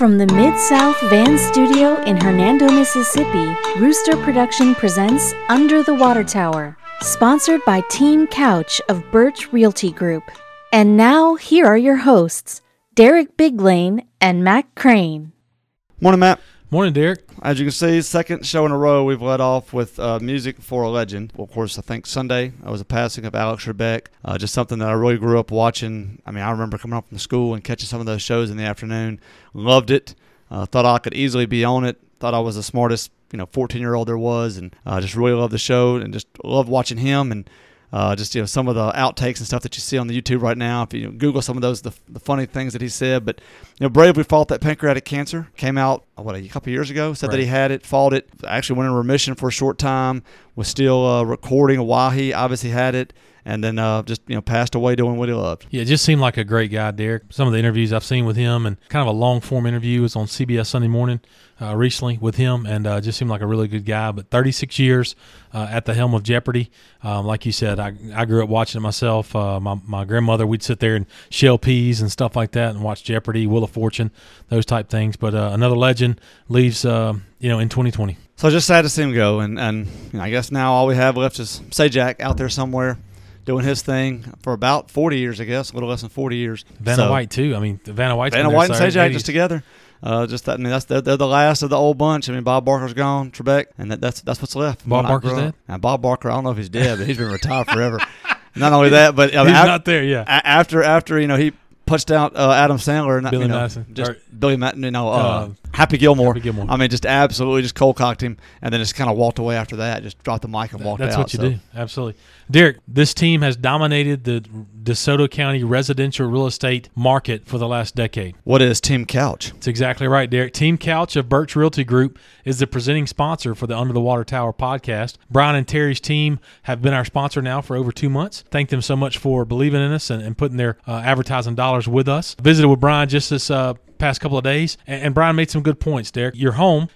From the Mid-South Van Studio in Hernando, Mississippi, Rooster Production presents Under the Water Tower, sponsored by Team Couch of Birch Realty Group. And now, here are your hosts, Derek Biglane and Matt Crane. Morning, Matt. Morning, Derek. As you can see, second show in a row, we've led off with music for a legend. Well, of course, I think Sunday was the passing of Alex Trebek, just something that I really grew up watching. I mean, I remember coming up from school and catching some of those shows in the afternoon. Loved it. Thought I could easily be on it. Thought I was the smartest, 14-year-old there was, and just really loved the show and just loved watching him and some of the outtakes and stuff that you see on the YouTube right now. If you Google some of those, the funny things that he said. But, bravely fought that pancreatic cancer. Came out, a couple of years ago, said that he had it, fought it. Actually went in remission for a short time, was still recording while he obviously had it. And then passed away doing what he loved. Yeah, it just seemed like a great guy, Derek. Some of the interviews I've seen with him, and kind of a long-form interview, was on CBS Sunday Morning recently with him, and just seemed like a really good guy. But 36 years at the helm of Jeopardy. Like you said, I grew up watching it myself. My grandmother, we'd sit there and shell peas and stuff like that and watch Jeopardy, Wheel of Fortune, those type things. But another legend leaves in 2020. So just sad to see him go, and I guess now all we have left is Sajak out there somewhere, doing his thing for about 40 years, I guess, a little less than 40 years. Vanna White, too. I mean, Vanna White and Sajak just together. They're the last of the old bunch. I mean, Bob Barker's gone, Trebek, and that's what's left. Bob Barker's dead? Now, Bob Barker, I don't know if he's dead, but he's been retired forever. Not only that, but he's not there, yeah. After he punched out Adam Sandler and Billy Madison. Billy Madison, Happy Gilmore. I mean, just absolutely just cold cocked him, and then just kind of walked away after that. Just dropped the mic and walked out. That's what you do. Absolutely. Derek, this team has dominated the DeSoto County residential real estate market for the last decade. What is Team Couch? That's exactly right, Derek. Team Couch of Birch Realty Group is the presenting sponsor for the Under the Water Tower podcast. Brian and Terry's team have been our sponsor now for over 2 months. Thank them so much for believing in us and putting their advertising dollars with us. Visited with Brian just this past couple of days, and Brian made some good points, Derek. Your home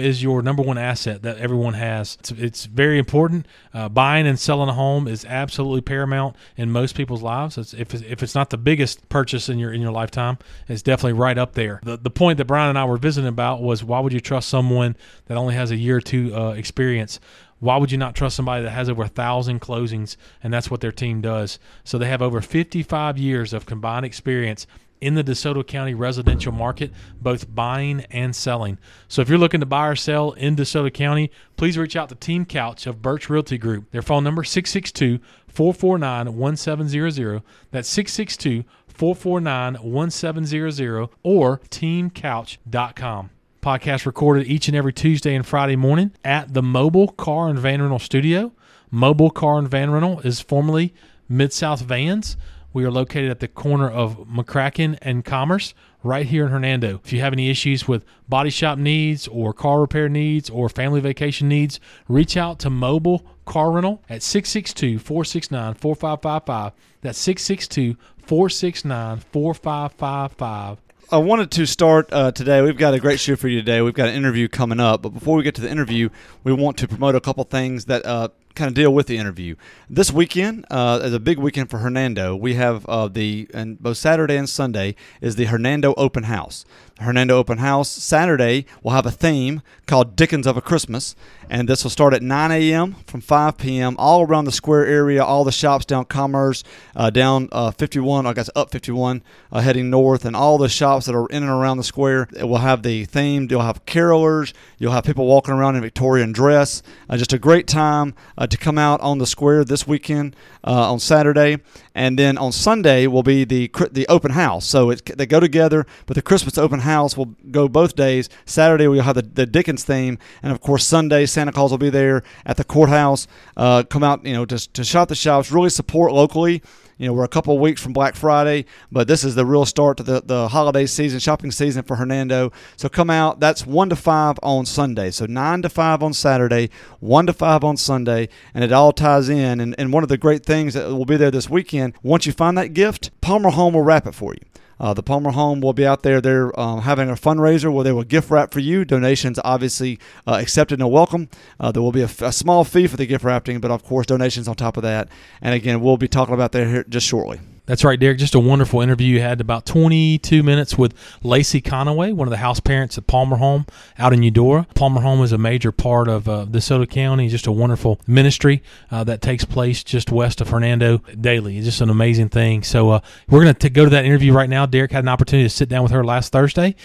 is your number one asset that everyone has. It's very important. Buying and selling a home is absolutely paramount in most people's lives. If it's not the biggest purchase in your lifetime, it's definitely right up there. The point that Brian and I were visiting about was, why would you trust someone that only has a year or two experience? Why would you not trust somebody that has over 1,000 closings? And that's what their team does. So they have over 55 years of combined experience in the DeSoto County residential market, both buying and selling. So if you're looking to buy or sell in DeSoto County, please reach out to Team Couch of Birch Realty Group. Their phone number, 662-449-1700. That's 662-449-1700 or teamcouch.com. Podcast recorded each and every Tuesday and Friday morning at the Mobile Car and Van Rental Studio. Mobile Car and Van Rental is formerly Mid-South Vans. We are located at the corner of McCracken and Commerce, right here in Hernando. If you have any issues with body shop needs or car repair needs or family vacation needs, reach out to Mobile Car Rental at 662-469-4555. That's 662-469-4555. I wanted to start today. We've got a great show for you today. We've got an interview coming up. But before we get to the interview, we want to promote a couple things that kind of deal with the interview. This weekend is a big weekend for Hernando. We have both Saturday and Sunday is the Hernando Open House. The Hernando Open House Saturday will have a theme called Dickens of a Christmas. And this will start at 9 a.m. from 5 p.m. all around the square area, all the shops down Commerce, down 51, I guess up 51, heading north, and all the shops that are in and around the square. It will have the theme. You'll have carolers. You'll have people walking around in Victorian dress. Just a great time to come out on the square this weekend on Saturday. And then on Sunday will be the open house. So they go together, but the Christmas open house will go both days. Saturday we'll have the Dickens theme. And, of course, Sunday Santa Claus will be there at the courthouse. Come out, to shop the shops, really support locally. We're a couple of weeks from Black Friday, but this is the real start to the holiday season, shopping season for Hernando. So come out. That's 1 to 5 on Sunday. So 9 to 5 on Saturday, 1 to 5 on Sunday, and it all ties in. And one of the great things that will be there this weekend, once you find that gift, Palmer Home will wrap it for you. The Palmer Home will be out there. They're having a fundraiser where they will gift wrap for you. Donations obviously accepted and welcome. There will be a small fee for the gift wrapping, but of course donations on top of that. And again, we'll be talking about that here just shortly. That's right, Derek. Just a wonderful interview. You had about 22 minutes with Lacey Conaway, one of the house parents at Palmer Home out in Eudora. Palmer Home is a major part of DeSoto County, just a wonderful ministry that takes place just west of Hernando daily. It's just an amazing thing. So we're going to go to that interview right now. Derek had an opportunity to sit down with her last Thursday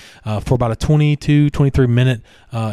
for about a 22, 23-minute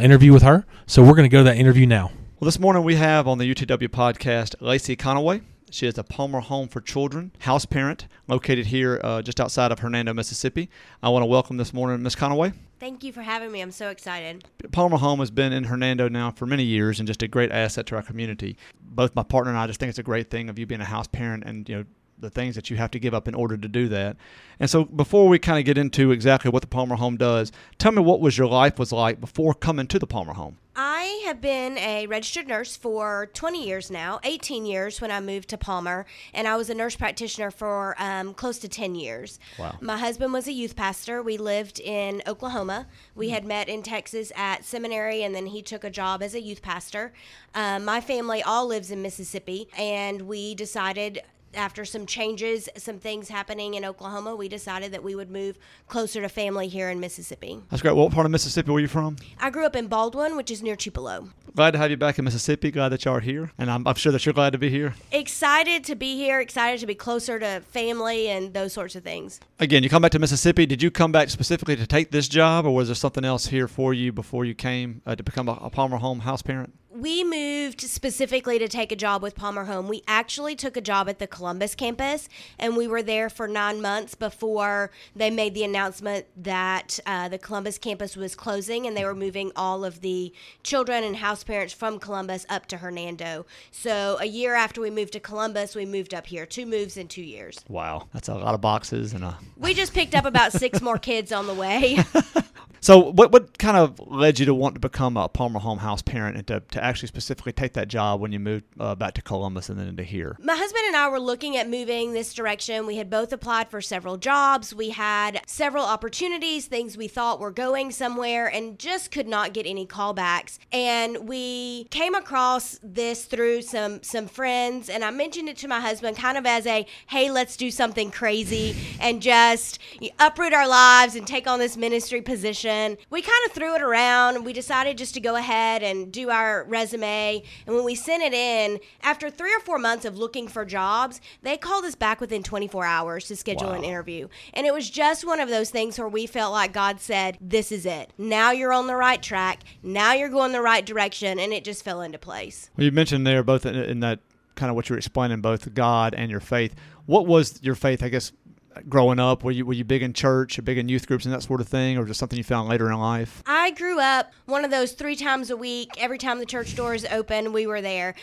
interview with her. So we're going to go to that interview now. Well, this morning we have on the UTW podcast Lacey Conaway. She is a Palmer Home for Children house parent located here just outside of Hernando, Mississippi. I want to welcome this morning Ms. Conaway. Thank you for having me. I'm so excited. Palmer Home has been in Hernando now for many years and just a great asset to our community. Both my partner and I just think it's a great thing of you being a house parent and, you know, the things that you have to give up in order to do that. And so before we kind of get into exactly what the Palmer Home does, tell me what was your life was like before coming to the Palmer Home? I have been a registered nurse for 20 years now, 18 years when I moved to Palmer, and I was a nurse practitioner for close to 10 years. Wow. My husband was a youth pastor. We lived in Oklahoma. We had met in Texas at seminary, and then he took a job as a youth pastor. My family all lives in Mississippi, and we decided after some changes, some things happening in Oklahoma, we decided that we would move closer to family here in Mississippi. That's great. What part of Mississippi were you from? I grew up in Baldwin, which is near Tupelo. Glad to have you back in Mississippi. Glad that y'all are here. And I'm sure that you're glad to be here. Excited to be here. Excited to be closer to family and those sorts of things. Again, you come back to Mississippi. Did you come back specifically to take this job, or was there something else here for you before you came to become a Palmer Home house parent? We moved specifically to take a job with Palmer Home. We actually took a job at the Columbus campus, and we were there for 9 months before they made the announcement that the Columbus campus was closing, and they were moving all of the children and house parents from Columbus up to Hernando. So a year after we moved to Columbus, we moved up here. 2 moves in 2 years. Wow. That's a lot of boxes. We just picked up about 6 more kids on the way. So what kind of led you to want to become a Palmer Home house parent and to actually specifically take that job when you moved back to Columbus and then into here? My husband and I were looking at moving this direction. We had both applied for several jobs. We had several opportunities, things we thought were going somewhere, and just could not get any callbacks. And we came across this through some friends, and I mentioned it to my husband kind of as a, hey, let's do something crazy and just uproot our lives and take on this ministry position. We kind of threw it around. We decided just to go ahead and do our resume. And when we sent it in, after 3 or 4 months of looking for jobs, they called us back within 24 hours to schedule an interview. And it was just one of those things where we felt like God said, this is it. Now you're on the right track. Now you're going the right direction. And it just fell into place. Well, you mentioned there both in that kind of what you were explaining, both God and your faith. What was your faith, I guess, growing up? Were you big in church or big in youth groups and that sort of thing, or just something you found later in life? I grew up one of those 3 times a week. Every time the church doors open, we were there.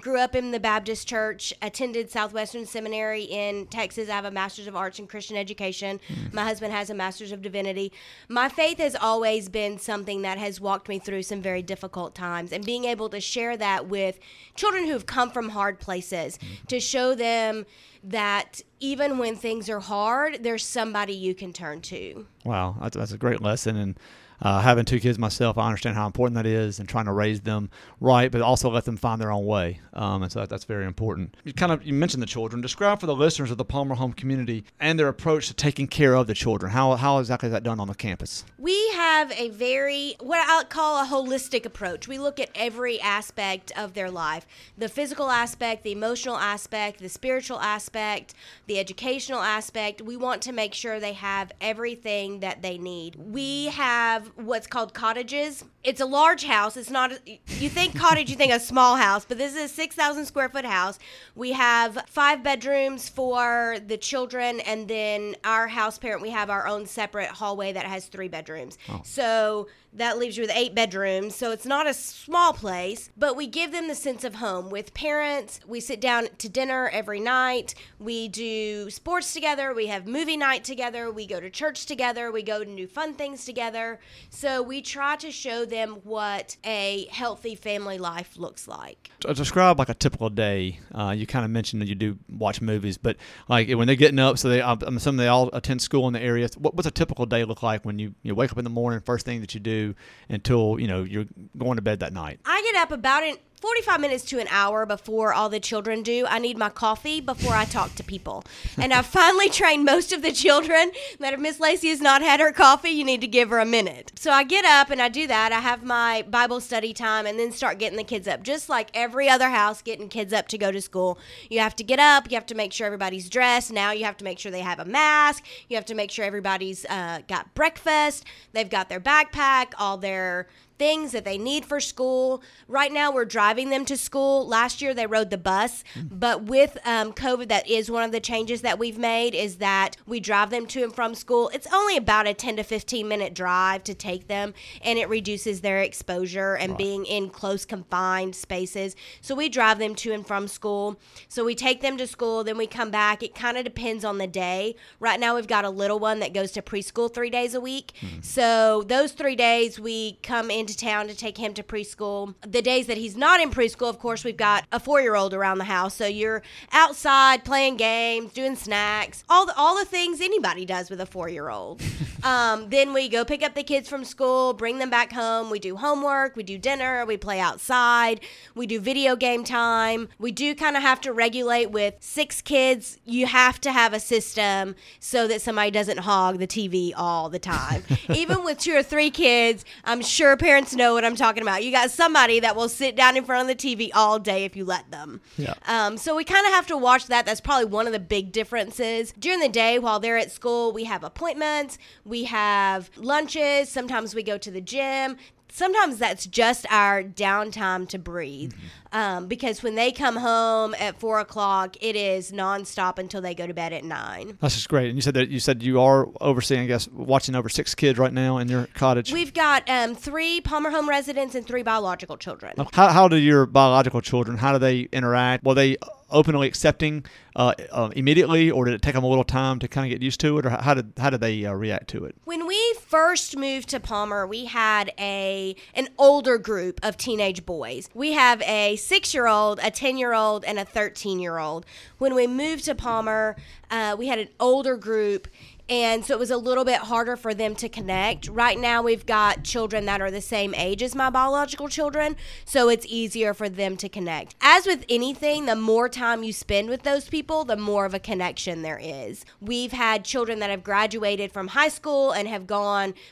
Grew up in the Baptist church, attended Southwestern Seminary in Texas. I have a Master's of Arts in Christian Education. My husband has a Master's of Divinity. My faith has always been something that has walked me through some very difficult times, and being able to share that with children who have come from hard places, to show them that even when things are hard, there's somebody you can turn to. Wow, that's a great lesson. And having 2 kids myself, I understand how important that is, and trying to raise them right, but also let them find their own way. And so that's very important. You mentioned the children. Describe for the listeners of the Palmer Home community and their approach to taking care of the children. How exactly is that done on the campus? We have a very, what I call a holistic approach. We look at every aspect of their life, the physical aspect, the emotional aspect, the spiritual aspect, the educational aspect. We want to make sure they have everything that they need. We have what's called cottages. It's a large house. It's not, you think cottage, you think a small house, but this is a 6,000 square foot house. We have 5 bedrooms for the children, and then our house parent, we have our own separate hallway that has 3 bedrooms. Oh. So that leaves you with 8 bedrooms. So it's not a small place, but we give them the sense of home. With parents, we sit down to dinner every night. We do sports together. We have movie night together. We go to church together. We go to do fun things together. So we try to show them what a healthy family life looks like. Describe like a typical day. You kind of mentioned that you do watch movies, but like when they're getting up, so I'm assuming they all attend school in the area. What's a typical day look like when you wake up in the morning, first thing that you do until, you're going to bed that night? I get up about an 45 minutes to an hour before all the children do. I need my coffee before I talk to people. And I've finally trained most of the children that if Miss Lacey has not had her coffee, you need to give her a minute. So I get up and I do that. I have my Bible study time and then start getting the kids up. Just like every other house, getting kids up to go to school. You have to get up. You have to make sure everybody's dressed. Now you have to make sure they have a mask. You have to make sure everybody's got breakfast. They've got their backpack, all their things that they need for school. Right now, we're driving them to school. Last year, they rode the bus. But with COVID, that is one of the changes that we've made is that we drive them to and from school. It's only about a 10 to 15-minute drive to take them, and it reduces their exposure and being in close, confined spaces. So we drive them to and from school. So we take them to school, then we come back. It kind of depends on the day. Right now, we've got a little one that goes to preschool 3 days a week. So those 3 days, we come into town to take him to preschool. The days that he's not in preschool, of course, we've got a 4-year-old around the house. So you're outside playing games, doing snacks, all the things anybody does with a 4-year-old. Then we go pick up the kids from school, bring them back home. We do homework, we do dinner, we play outside, we do video game time. We do kind of have to regulate with 6 kids. You have to have a system so that somebody doesn't hog the TV all the time. Even with 2 or 3 kids, I'm sure parents know what I'm talking about. You got somebody that will sit down in front of the TV all day if you let them. Yeah. So we kind of have to watch that. That's probably one of the big differences. During the day while they're at school, we have appointments, we have lunches, sometimes we go to the gym. Sometimes that's just our downtime to breathe, because when they come home at 4 o'clock, it is nonstop until they go to bed at 9. That's just great. And you said that you are overseeing, I guess, watching over 6 kids right now in your cottage. We've got 3 Palmer Home residents and 3 biological children. How do your biological children? How do they interact? Well, they openly accepting immediately, or did it take them a little time to kind of get used to it, or how did they react to it? When we first moved to Palmer, we had an older group of teenage boys. We have a 6-year-old, a 10-year-old, and a 13-year-old. When we moved to Palmer, we had an older group. And so it was a little bit harder for them to connect. Right now, we've got children that are the same age as my biological children, so it's easier for them to connect. As with anything, the more time you spend with those people, the more of a connection there is. We've had children that have graduated from high school and have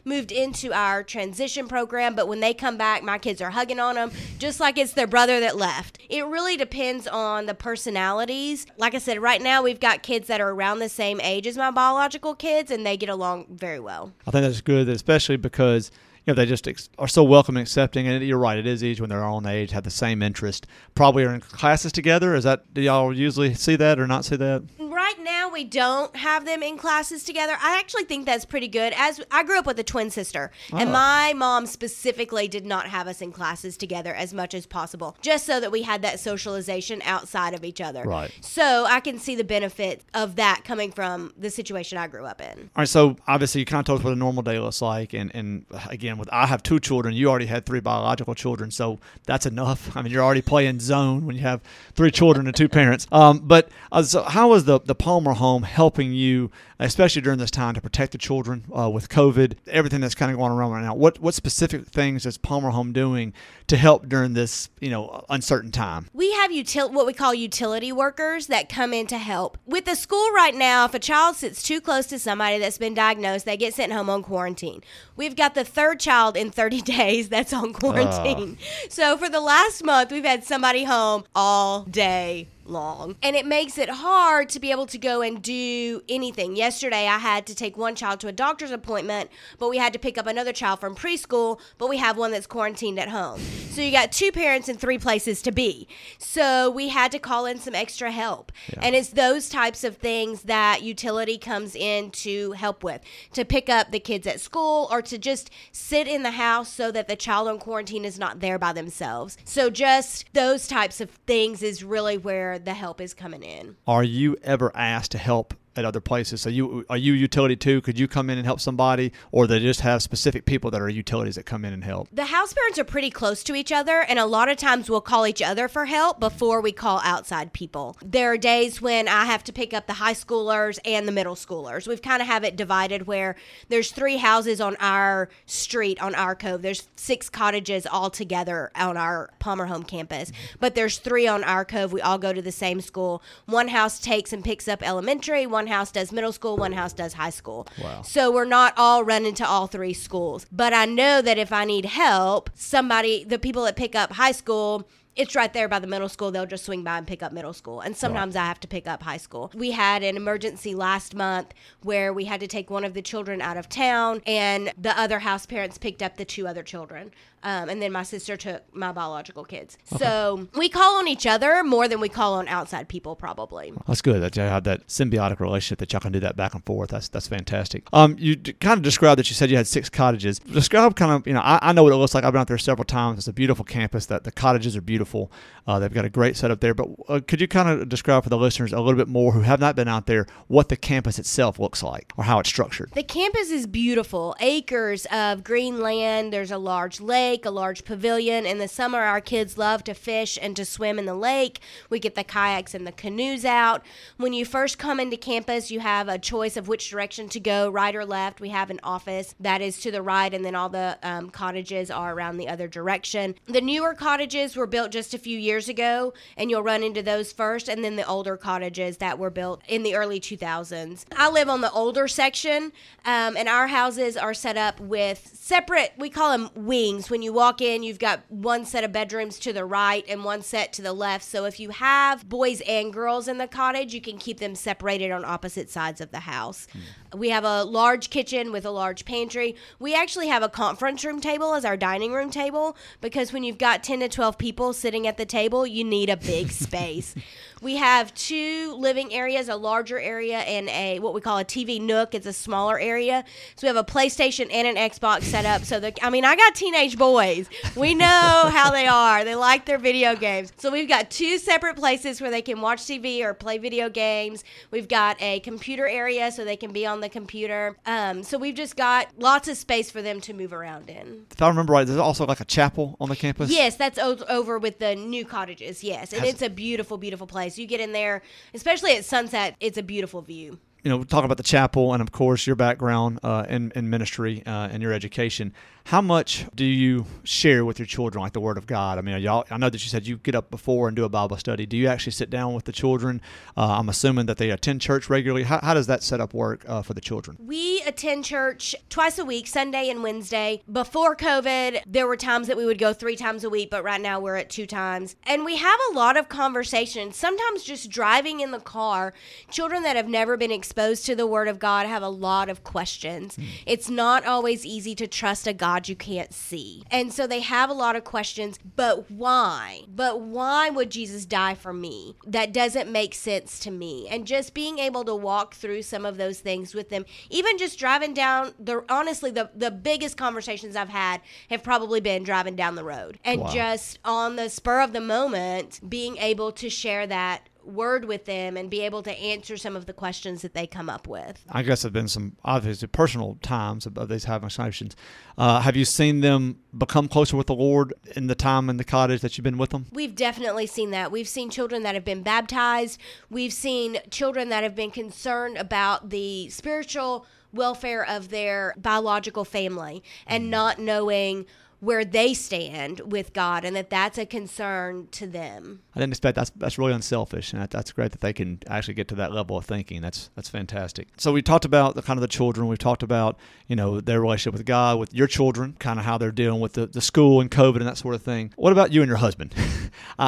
moved into our transition program, but when they come back, my kids are hugging on them, just like it's their brother that left. It really depends on the personalities. Like I said, right now, we've got kids that are around the same age as my biological kids, and they get along very well. I think that's good, especially because they just are so welcome and accepting. And you're right, it is easy when they're their own age, have the same interest, probably are in classes together. Do y'all usually see that or not see that? Right now, we don't have them in classes together. I actually think that's pretty good. As I grew up with a twin sister, and my mom specifically did not have us in classes together as much as possible, just so that we had that socialization outside of each other. Right. So I can see the benefit of that coming from the situation I grew up in. All right, so obviously you kind of told us what a normal day looks like, and again, I have 2 children. You already had 3 biological children, so that's enough. I mean, you're already playing zone when you have 3 children and 2 parents. So how was the Palmer Home helping you, especially during this time, to protect the children with COVID, everything that's kind of going around right now? What specific things is Palmer Home doing to help during this, uncertain time? We have what we call utility workers that come in to help. With the school right now, if a child sits too close to somebody that's been diagnosed, they get sent home on quarantine. We've got the 3rd child in 30 days that's on quarantine. So for the last month, we've had somebody home all day long, and it makes it hard to be able to go and do anything. Yesterday, I had to take one child to a doctor's appointment, but we had to pick up another child from preschool, but we have one that's quarantined at home. So you got 2 parents and 3 places to be. So we had to call in some extra help. Yeah. And it's those types of things that utility comes in to help with, to pick up the kids at school or to just sit in the house so that the child on quarantine is not there by themselves. So just those types of things is really where the help is coming in. Are you ever asked to help at other places. So you are you utility too? Could you come in and help somebody, or they just have specific people that are utilities that come in and help? The house parents are pretty close to each other, and a lot of times we'll call each other for help before we call outside people. There are days when I have to pick up the high schoolers and the middle schoolers. We've kind of have it divided where there's three houses on our street, on our cove. There's six cottages all together on our Palmer Home campus, but there's three on our cove. We all go to the same school. One house takes and picks up elementary, one house does middle school, one house does high school. Wow. So we're not all running to all three schools. But I know that if I need help, somebody, the people that pick up high school, it's right there by the middle school. They'll just swing by and pick up middle school. And sometimes I have to pick up high school. We had an emergency last month where we had to take one of the children out of town, and the other house parents picked up the two other children. And then my sister took my biological kids. Okay. So we call on each other more than we call on outside people, probably. That's good that you have that symbiotic relationship, that y'all can do that back and forth. That's fantastic. You kind of described that you said you had six cottages. Describe kind of, you know, I know what it looks like. I've been out there several times. It's a beautiful campus. That the cottages are beautiful. They've got a great setup there, but could you kind of describe for the listeners a little bit more who have not been out there what the campus itself looks like or how it's structured? The campus is beautiful. Acres of green land. There's a large lake, a large pavilion. In the summer, our kids love to fish and to swim in the lake. We get the kayaks and the canoes out. When you first come into campus, you have a choice of which direction to go, right or left. We have an office that is to the right, and then all the cottages are around the other direction. The newer cottages were built just a few years ago, and you'll run into those first, and then the older cottages that were built in the early 2000s. I live on the older section, and our houses are set up with separate, we call them wings. When you walk in, you've got one set of bedrooms to the right and one set to the left. So if you have boys and girls in the cottage, you can keep them separated on opposite sides of the house. Mm. We have a large kitchen with a large pantry. We actually have a conference room table as our dining room table, because when you've got 10 to 12 people sitting at the table, you need a big space. We have two living areas, a larger area and a what we call a TV nook. It's a smaller area. So we have a PlayStation and an Xbox set up. So I got teenage boys. We know how they are. They like their video games. So we've got two separate places where they can watch TV or play video games. We've got a computer area so they can be on the computer. So we've just got lots of space for them to move around in. If I remember right, there's also like a chapel on the campus? Yes, that's over with the new cottages, yes. And it's a beautiful, beautiful place. You get in there, especially at sunset, it's a beautiful view. You know, talking about the chapel and, of course, your background in ministry and your education, how much do you share with your children, like the Word of God? I mean, y'all, I know that you said you get up before and do a Bible study. Do you actually sit down with the children? I'm assuming that they attend church regularly. How does that setup work for the children? We attend church twice a week, Sunday and Wednesday. Before COVID, there were times that we would go 3 times a week, but right now we're at 2 times. And we have a lot of conversations, sometimes just driving in the car. Children that have never been exposed to the Word of God have a lot of questions. Mm. It's not always easy to trust a God you can't see. And so they have a lot of questions. But why? But why would Jesus die for me? That doesn't make sense to me. And just being able to walk through some of those things with them, even just driving down the biggest conversations I've had have probably been driving down the road. And just on the spur of the moment, being able to share that Word with them and be able to answer some of the questions that they come up with. I guess there have been some obviously personal times of these having conversations. Have you seen them become closer with the Lord in the time in the cottage that you've been with them? We've definitely seen that. We've seen children that have been baptized. We've seen children that have been concerned about the spiritual welfare of their biological family and not knowing where they stand with God, and that's a concern to them. I didn't expect that's really unselfish, and that's great that they can actually get to that level of thinking. That's fantastic. So we talked about the kind of the children. We've talked about, you know, their relationship with God, with your children, kind of how they're dealing with the school and COVID and that sort of thing. What about you and your husband?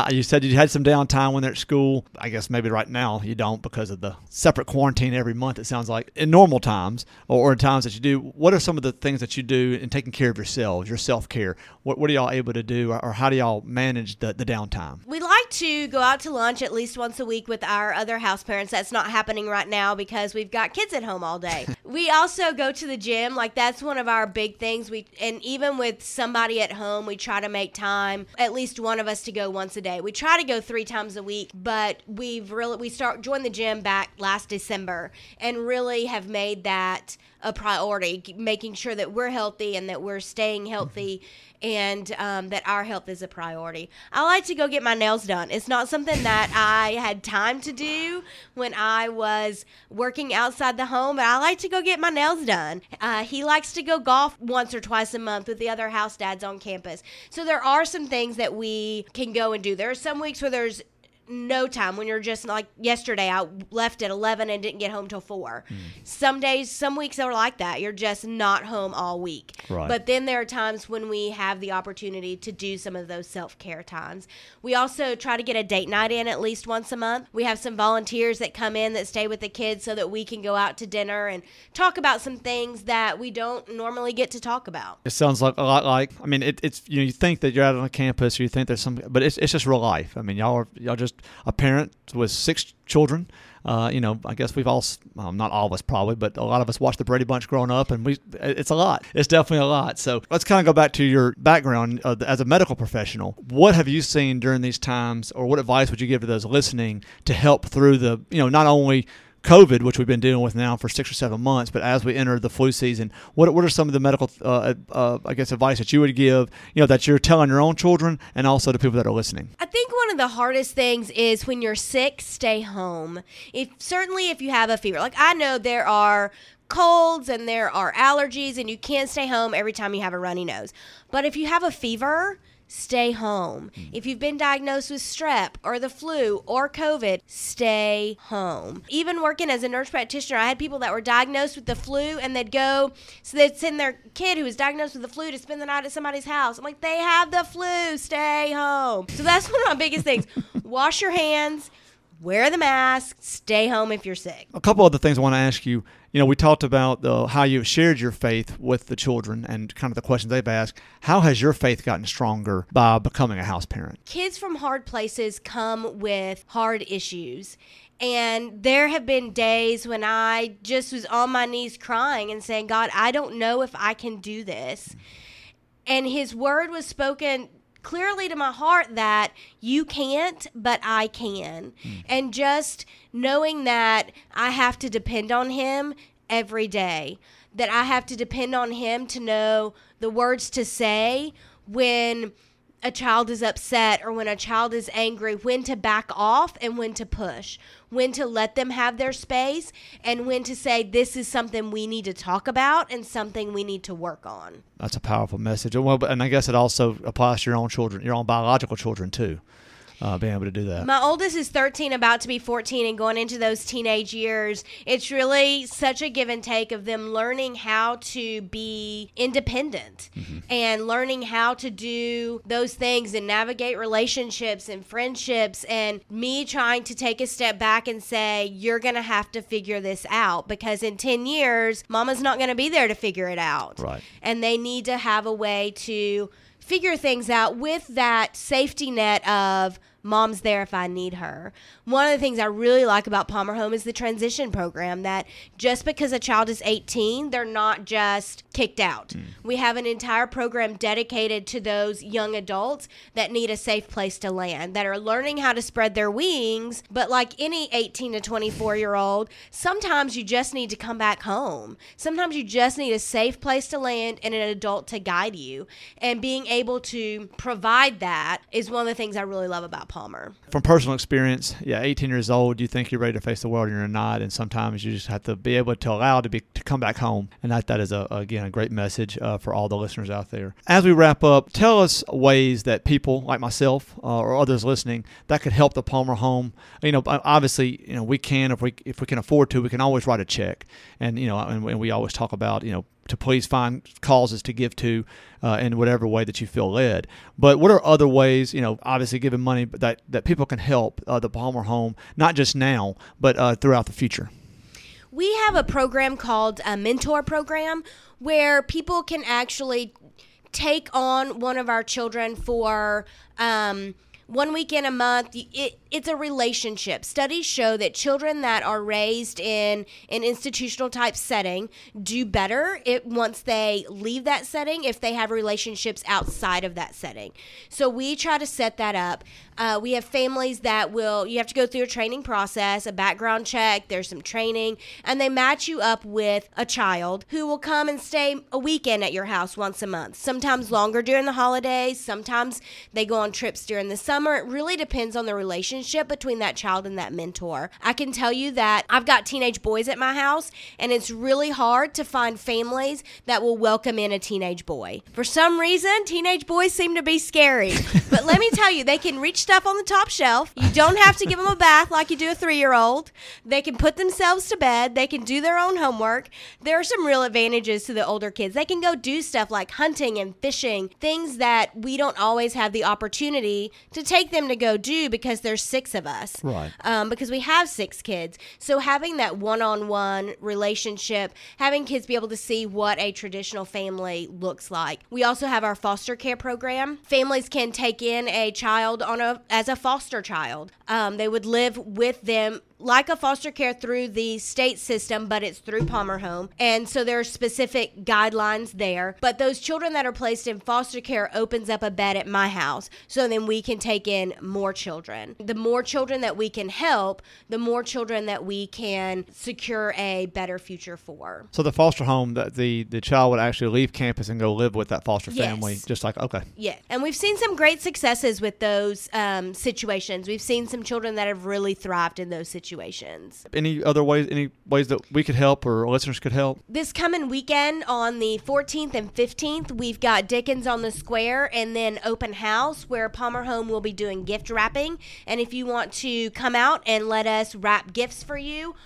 You said you had some downtime when they're at school. I guess maybe right now you don't because of the separate quarantine every month, it sounds like, in normal times or in times that you do. What are some of the things that you do in taking care of yourselves, your self-care? What are y'all able to do, or how do y'all manage the downtime? We like to go out to lunch at least once a week with our other house parents. That's not happening right now because we've got kids at home all day. We also go to the gym. Like, that's one of our big things. And even with somebody at home, we try to make time, at least one of us, to go once a day. We try to go 3 times a week, but we joined the gym back last December and really have made that a priority, making sure that we're healthy and that we're staying healthy and that our health is a priority. I like to go get my nails done. It's not something that I had time to do when I was working outside the home, but I like to go get my nails done. He likes to go golf once or twice a month with the other house dads on campus. So there are some things that we can go and do. There are some weeks where there's no time, when you're just like yesterday, I left at 11 and didn't get home till 4. Some days, some weeks are like that. You're just not home all week. Right. But then there are times when we have the opportunity to do some of those self-care times. We also try to get a date night in at least once a month. We have some volunteers that come in that stay with the kids so that we can go out to dinner and talk about some things that we don't normally get to talk about. It sounds like a lot like, I mean, it's you know, you think that you're out on a campus or you think there's some, but it's just real life. I mean, y'all just a parent with 6 children. You know, I guess we've all, well, not all of us probably, but a lot of us watched the Brady Bunch growing up, and it's a lot. It's definitely a lot. So let's kind of go back to your background as a medical professional. What have you seen during these times, or what advice would you give to those listening to help through the, you know, not only COVID, which we've been dealing with now for 6 or 7 months, but as we enter the flu season, what are some of the medical, I guess, advice that you would give, you know, that you're telling your own children and also to people that are listening? I think one of the hardest things is when you're sick, stay home. Certainly if you have a fever. Like, I know there are colds and there are allergies and you can't stay home every time you have a runny nose. But if you have a fever, stay home. If you've been diagnosed with strep or the flu or COVID, stay home. Even working as a nurse practitioner, I had people that were diagnosed with the flu and they'd send their kid who was diagnosed with the flu to spend the night at somebody's house. I'm like, they have the flu, stay home. So that's one of my biggest things. Wash your hands, wear the mask, stay home if you're sick. A couple other things I want to ask you. You know, we talked about how you shared your faith with the children and kind of the questions they've asked. How has your faith gotten stronger by becoming a house parent? Kids from hard places come with hard issues. And there have been days when I just was on my knees crying and saying, God, I don't know if I can do this. And his word was spoken clearly to my heart that you can't, but I can. And just knowing that I have to depend on him every day, that I have to depend on him to know the words to say when a child is upset or when a child is angry, when to back off and when to push, when to let them have their space, and when to say this is something we need to talk about and something we need to work on. That's a powerful message. And I guess it also applies to your own children, your own biological children too. Being able to do that. My oldest is 13, about to be 14, and going into those teenage years, it's really such a give and take of them learning how to be independent and learning how to do those things and navigate relationships and friendships, and me trying to take a step back and say, you're going to have to figure this out, because in 10 years, mama's not going to be there to figure it out. Right. And they need to have a way to figure things out with that safety net of mom's there if I need her. One of the things I really like about Palmer Home is the transition program, that just because a child is 18, they're not just kicked out. We have an entire program dedicated to those young adults that need a safe place to land, that are learning how to spread their wings. But like any 18 to 24-year-old, sometimes you just need to come back home. Sometimes you just need a safe place to land and an adult to guide you. And being able to provide that is one of the things I really love about Palmer. From personal experience, 18 years old, you think you're ready to face the world and you're not, and sometimes you just have to be able to allow to come back home. And that is a great message for all the listeners out there. As we wrap up, tell us ways that people like myself or others listening that could help the Palmer Home. You know, obviously, you know, we can, if we can afford to, we can always write a check, and you know, and we always talk about, you know, to please find causes to give to in whatever way that you feel led. But what are other ways, you know, obviously giving money, but that people can help the Palmer Home, not just now, but throughout the future? We have a program called a mentor program where people can actually take on one of our children for one weekend a month, it's a relationship. Studies show that children that are raised in an institutional-type setting do better once they leave that setting if they have relationships outside of that setting. So we try to set that up. We have families that you have to go through a training process, a background check, there's some training, and they match you up with a child who will come and stay a weekend at your house once a month, sometimes longer during the holidays, sometimes they go on trips during the summer. It really depends on the relationship between that child and that mentor. I can tell you that I've got teenage boys at my house, and it's really hard to find families that will welcome in a teenage boy. For some reason, teenage boys seem to be scary, but let me tell you, they can reach stuff on the top shelf. You don't have to give them a bath like you do a 3-year-old. They can put themselves to bed. They can do their own homework. There are some real advantages to the older kids. They can go do stuff like hunting and fishing, things that we don't always have the opportunity to take them to go do because there's 6 of us. Right. Because we have 6 kids. So having that one-on-one relationship, having kids be able to see what a traditional family looks like. We also have our foster care program. Families can take in a child as a foster child. They would live with them like a foster care through the state system, but it's through Palmer Home. And so there are specific guidelines there. But those children that are placed in foster care opens up a bed at my house. So then we can take in more children. The more children that we can help, the more children that we can secure a better future for. So the foster home, the child would actually leave campus and go live with that foster family. Yes. Just like, okay. Yeah. And we've seen some great successes with those situations. We've seen some children that have really thrived in those situations. Any ways that we could help or listeners could help? This coming weekend on the 14th and 15th, we've got Dickens on the Square and then open house where Palmer Home will be doing gift wrapping. And if you want to come out and let us wrap gifts for you,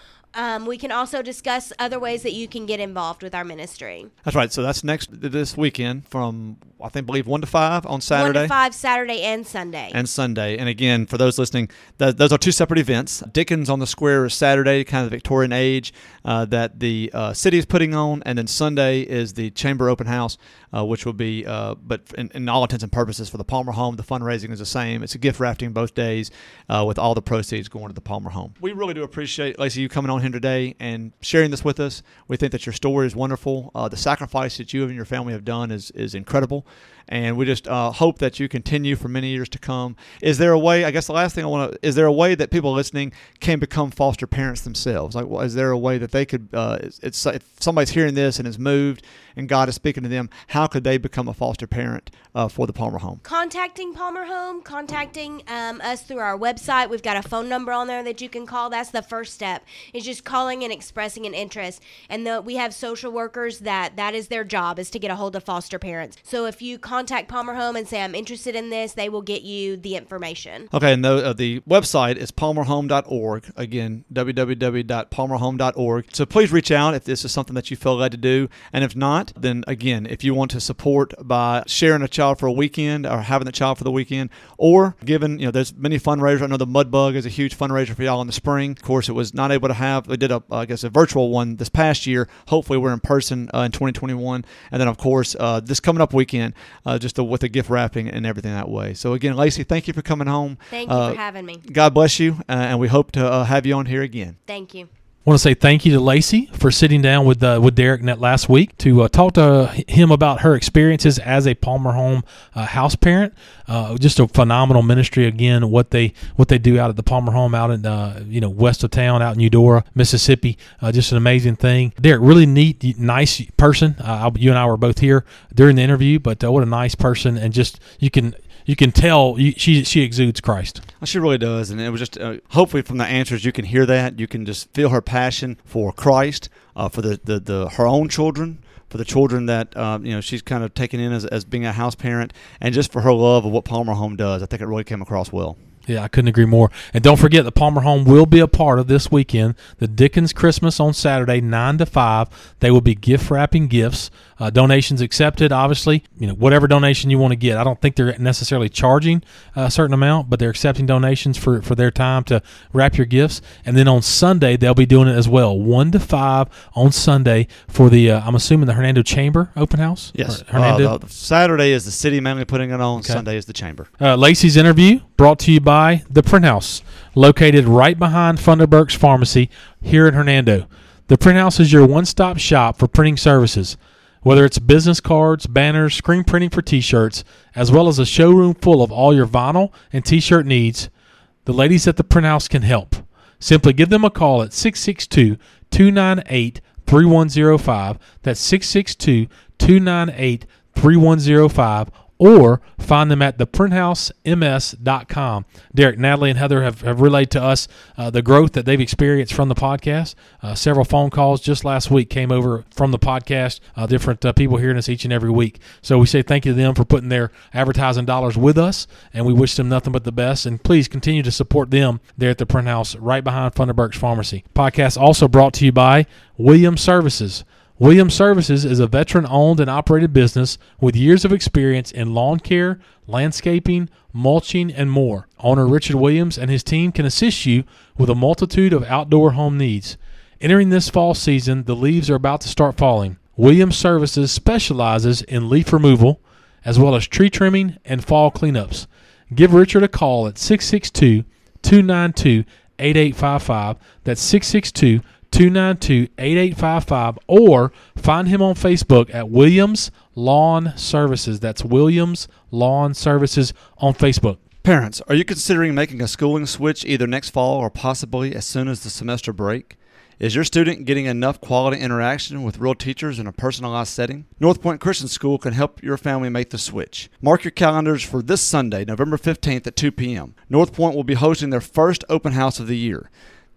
we can also discuss other ways that you can get involved with our ministry. That's right. So that's this weekend from, I think, 1 to 5 on Saturday. 1 to 5 Saturday and Sunday. And again, for those listening, those are 2 separate events. Dickens on the Square is Saturday, kind of the Victorian age that the city is putting on. And then Sunday is the Chamber Open House, which will be, but in all intents and purposes, for the Palmer Home. The fundraising is the same. It's a gift wrapping both days with all the proceeds going to the Palmer Home. We really do appreciate, Lacey, you coming on here today and sharing this with us. We think that your story is wonderful. The sacrifice that you and your family have done is incredible, and we just hope that you continue for many years to come. Is there a way, I guess the last thing I want to, is there a way that people listening can become foster parents themselves? Like, well, is there a way that they could, if somebody's hearing this and is moved and God is speaking to them, how could they become a foster parent for the Palmer Home? Contacting Palmer Home, contacting us through our website. We've got a phone number on there that you can call. That's the first step. It's just calling and expressing an interest. And we have social workers that is their job, is to get a hold of foster parents. So if you contact Palmer Home and say, I'm interested in this, they will get you the information. Okay, and the website is palmerhome.org. Again, www.palmerhome.org. So please reach out if this is something that you feel led to do. And if not, then again, if you want to support by sharing a child for a weekend or having the child for the weekend, or giving, there's many fundraisers. I know the Mud Bug is a huge fundraiser for y'all in the spring. Of course, it was not able to have, we did a virtual one this past year. Hopefully we're in person in 2021. And then of course, this coming up weekend, with the gift wrapping and everything that way. So again, Lacey, thank you for coming home. Thank you for having me. God bless you. And we hope to have you on here again. Thank you. I want to say thank you to Lacey for sitting down with Derek Nett last week to talk to him about her experiences as a Palmer Home house parent. Just a phenomenal ministry again. What they do out at the Palmer Home out in west of town, out in Eudora, Mississippi. Just an amazing thing. Derek, really neat, nice person. You and I were both here during the interview, but what a nice person, and just you can tell she exudes Christ. Well, she really does, and it was just hopefully from the answers you can hear that. You can just feel her passion for Christ, for the her own children, for the children that she's kind of taken in as being a house parent, and just for her love of what Palmer Home does. I think it really came across well. Yeah, I couldn't agree more. And don't forget, the Palmer Home will be a part of this weekend, the Dickens Christmas on Saturday, 9 to 5. They will be gift wrapping gifts. Donations accepted, obviously. Whatever donation you want to get. I don't think they're necessarily charging a certain amount, but they're accepting donations for their time to wrap your gifts. And then on Sunday, they'll be doing it as well, 1 to 5 on Sunday for the, I'm assuming, the Hernando Chamber open house? Yes. Hernando. Saturday is the city mainly putting it on. Okay. Sunday is the Chamber. Lacey's interview brought to you by The Print House, located right behind Funderburk's Pharmacy here in Hernando. The Print House is your one-stop shop for printing services, whether it's business cards, banners, screen printing for T-shirts, as well as a showroom full of all your vinyl and T-shirt needs. The ladies at The Print House can help. Simply give them a call at 662-298-3105. That's 662-298-3105. Or find them at theprinthouse.ms.com. Derek, Natalie, and Heather have relayed to us the growth that they've experienced from the podcast. Several phone calls just last week came over from the podcast, different people hearing us each and every week. So we say thank you to them for putting their advertising dollars with us, and we wish them nothing but the best. And please continue to support them there at the Print House right behind Funderburk's Pharmacy. Podcast also brought to you by Williams Services. Williams Services is a veteran-owned and operated business with years of experience in lawn care, landscaping, mulching, and more. Owner Richard Williams and his team can assist you with a multitude of outdoor home needs. Entering this fall season, the leaves are about to start falling. Williams Services specializes in leaf removal, as well as tree trimming and fall cleanups. Give Richard a call at 662-292-8855. That's 662-292-8855, or find him on Facebook at Williams Lawn Services. That's Williams Lawn Services on Facebook. Parents, are you considering making a schooling switch either next fall or possibly as soon as the semester break? Is your student getting enough quality interaction with real teachers in a personalized setting? North Point Christian School can help your family make the switch. Mark your calendars for this Sunday, November 15th at 2 p.m. North Point will be hosting their first open house of the year.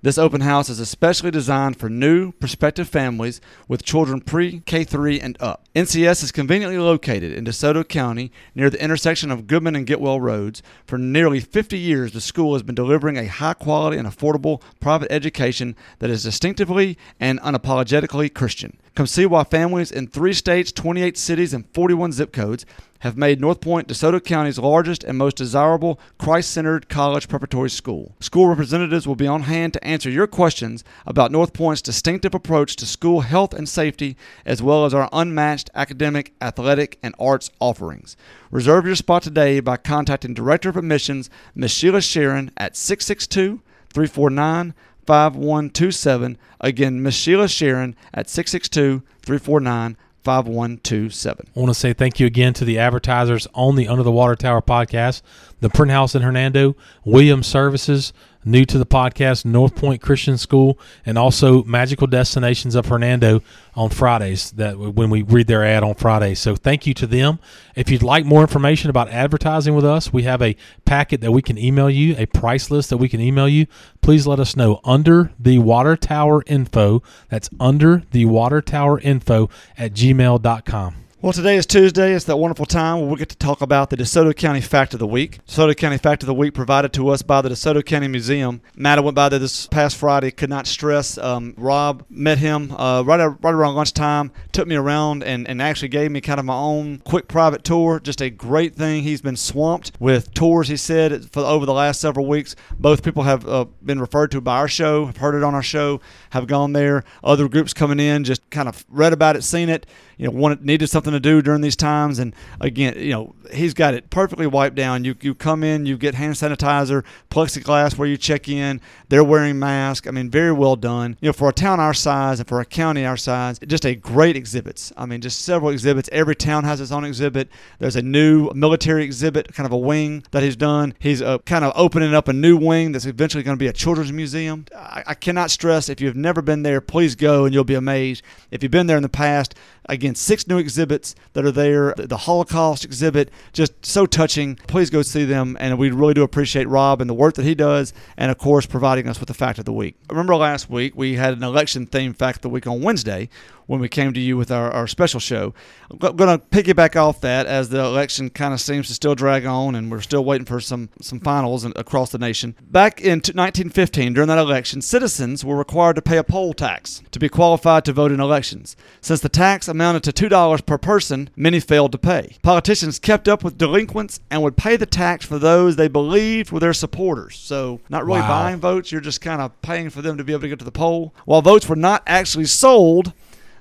This open house is especially designed for new, prospective families with children pre-K3 and up. NCS is conveniently located in DeSoto County near the intersection of Goodman and Getwell Roads. For nearly 50 years, the school has been delivering a high-quality and affordable private education that is distinctively and unapologetically Christian. Come see why families in 3 states, 28 cities, and 41 zip codes have made North Point DeSoto County's largest and most desirable Christ-centered college preparatory school. School representatives will be on hand to answer your questions about North Point's distinctive approach to school health and safety, as well as our unmatched academic, athletic, and arts offerings. Reserve your spot today by contacting Director of Admissions, Ms. Sheila Sharon, at 662-349-5127. Again, Ms. Sheila Sharon at 662-349-5127. 5127. I want to say thank you again to the advertisers on the Under the Water Tower podcast, the Print House in Hernando, Williams Services, new to the podcast, North Point Christian School, and also Magical Destinations of Hernando on Fridays, that when we read their ad on Fridays. So thank you to them. If you'd like more information about advertising with us, we have a packet that we can email you, a price list that we can email you. Please let us know, Under the Water Tower Info. That's Under the Water Tower Info at gmail.com. Well, today is Tuesday. It's that wonderful time where we get to talk about the DeSoto County Fact of the Week. DeSoto County Fact of the Week provided to us by the DeSoto County Museum. Matt went by there this past Friday, could not stress. Rob met him right around lunchtime, took me around and actually gave me kind of my own quick private tour. Just a great thing. He's been swamped with tours, he said, for over the last several weeks. Both people have been referred to by our show, have heard it on our show, have gone there. Other groups coming in just kind of read about it, seen it, needed something to do during these times. And again, he's got it perfectly wiped down. You come in, you get hand sanitizer, plexiglass where you check in, they're wearing masks. I mean, very well done. For a town our size and for a county our size, just a great exhibits. I mean, just several exhibits. Every town has its own exhibit. There's a new military exhibit, kind of a wing that he's done. He's kind of opening up a new wing that's eventually going to be a children's museum. I cannot stress, if you've never been there, please go and you'll be amazed. If you've been there in the past, again, 6 new exhibits that are there. The Holocaust exhibit, just so touching. Please go see them, and we really do appreciate Rob and the work that he does, and, of course, providing us with the Fact of the Week. Remember last week we had an election-themed Fact of the Week on Wednesday when we came to you with our special show. I'm going to piggyback off that as the election kind of seems to still drag on, and we're still waiting for some finals across the nation. Back in 1915, during that election, citizens were required to pay a poll tax to be qualified to vote in elections. Since the tax amounted to $2 per person, many failed to pay. Politicians kept up with delinquents and would pay the tax for those they believed were their supporters. So not really buying votes, you're just kind of paying for them to be able to get to the poll. While votes were not actually sold,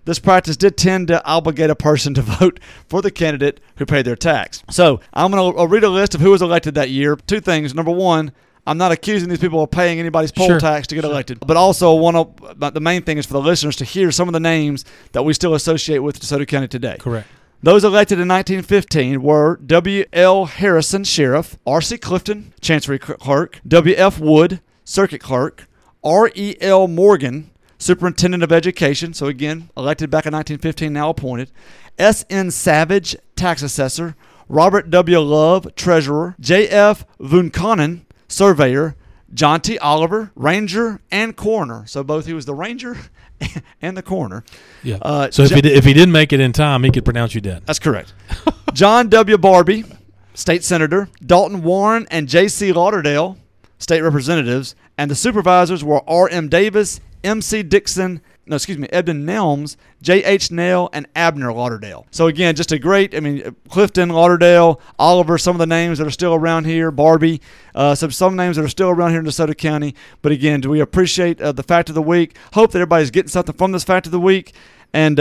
this practice did tend to obligate a person to vote for the candidate who paid their tax. So I'm going to read a list of who was elected that year. Two things. Number one, I'm not accusing these people of paying anybody's poll tax to get elected. But also, the main thing is for the listeners to hear some of the names that we still associate with DeSoto County today. Correct. Those elected in 1915 were W.L. Harrison, Sheriff, R.C. Clifton, Chancery Clerk, W.F. Wood, Circuit Clerk, R.E.L. Morgan, Superintendent of Education, so again, elected back in 1915, now appointed, S.N. Savage, Tax Assessor, Robert W. Love, Treasurer, J.F. Vunkonen, Surveyor, John T. Oliver, Ranger, and Coroner. So both he was the Ranger and the Coroner. Yeah. So if he didn't make it in time, he could pronounce you dead. That's correct. John W. Barbie, State Senator, Dalton Warren and J.C. Lauderdale, State Representatives, and the Supervisors were R.M. Davis, M.C. Dixon, Edmund Nelms, J.H. Nell, and Abner Lauderdale. So again, just a great, Clifton, Lauderdale, Oliver, some of the names that are still around here, Barbie, some names that are still around here in DeSoto County. But again, do we appreciate the Fact of the Week? Hope that everybody's getting something from this Fact of the Week. And,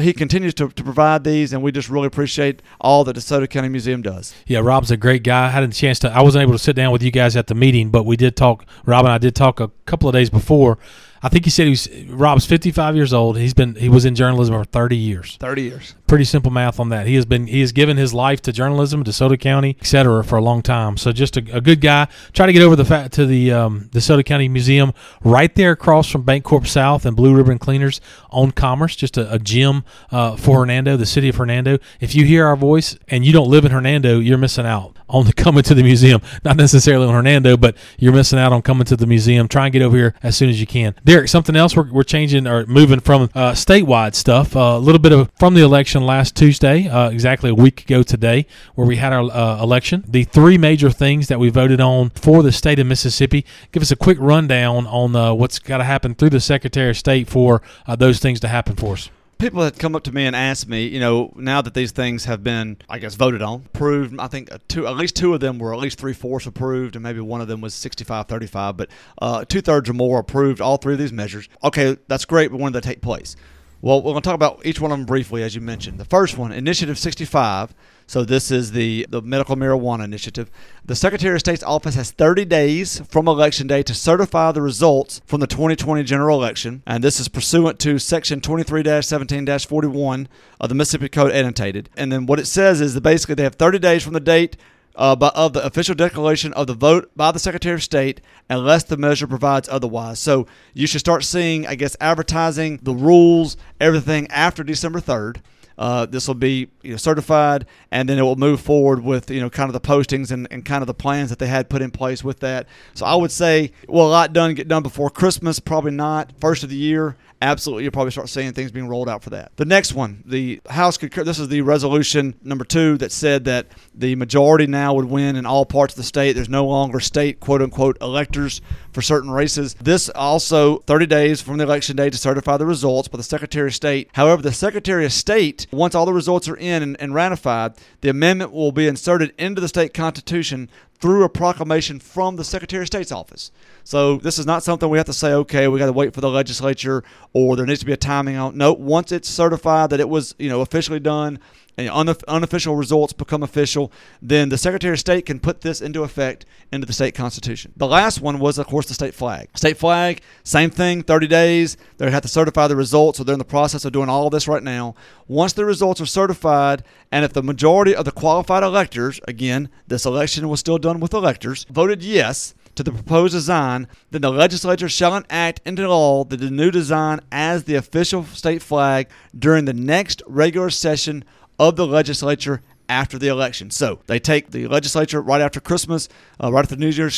he continues to provide these, and we just really appreciate all that DeSoto County Museum does. Yeah, Rob's a great guy. I wasn't able to sit down with you guys at the meeting, but we did talk. Rob and I did talk a couple of days before. I think he said Rob's 55 years old. He was in journalism for 30 years. Pretty simple math on that. He has given his life to journalism, DeSoto County, et cetera, for a long time. So just a good guy. Try to get over to the DeSoto County Museum right there across from BankCorp South and Blue Ribbon Cleaners on Commerce. Just a gym for Hernando, the city of Hernando. If you hear our voice and you don't live in Hernando, you're missing out on coming to the museum. Not necessarily on Hernando, but you're missing out on coming to the museum. Try and get over here as soon as you can. Derek, something else we're changing or moving from statewide stuff, a little bit of from the election last Tuesday, exactly a week ago today, where we had our election. The three major things that we voted on for the state of Mississippi. Give us a quick rundown on what's got to happen through the Secretary of State for those things to happen for us. People had come up to me and asked me, now that these things have been, voted on, approved, I think at least two of them were at least 3/4 approved, and maybe one of them was 65-35, but 2/3 or more approved all three of these measures. Okay, that's great, but when did they take place? Well, we're going to talk about each one of them briefly, as you mentioned. The first one, Initiative 65. So this is the medical marijuana initiative. The Secretary of State's office has 30 days from Election Day to certify the results from the 2020 general election. And this is pursuant to Section 23-17-41 of the Mississippi Code annotated. And then what it says is that basically they have 30 days from the date of the official declaration of the vote by the Secretary of State, unless the measure provides otherwise. So you should start seeing, advertising, the rules, everything after December 3rd. This will be certified, and then it will move forward with kind of the postings and kind of the plans that they had put in place with that. So I would say, will a lot get done before Christmas? Probably not. First of the year, absolutely, you'll probably start seeing things being rolled out for that. The next one, the House this is the resolution number 2 that said that the majority now would win in all parts of the state. There's no longer state, quote-unquote, electors for certain races. This also 30 days from the election day to certify the results by the Secretary of State. However, the Secretary of State, once all the results are in and ratified, the amendment will be inserted into the state constitution through a proclamation from the Secretary of State's office. So this is not something we have to say, okay, we got to wait for the legislature or there needs to be a timing out. No, once it's certified that it was, officially done and unofficial results become official, then the Secretary of State can put this into effect into the state constitution. The last one was, of course, the state flag. State flag, same thing, 30 days. They have to certify the results, so they're in the process of doing all of this right now. Once the results are certified, and if the majority of the qualified electors, again, this election was still done with electors, voted yes to the proposed design, then the legislature shall enact into law the new design as the official state flag during the next regular session of the legislature after the election. So they take the legislature right after Christmas, right after New Year,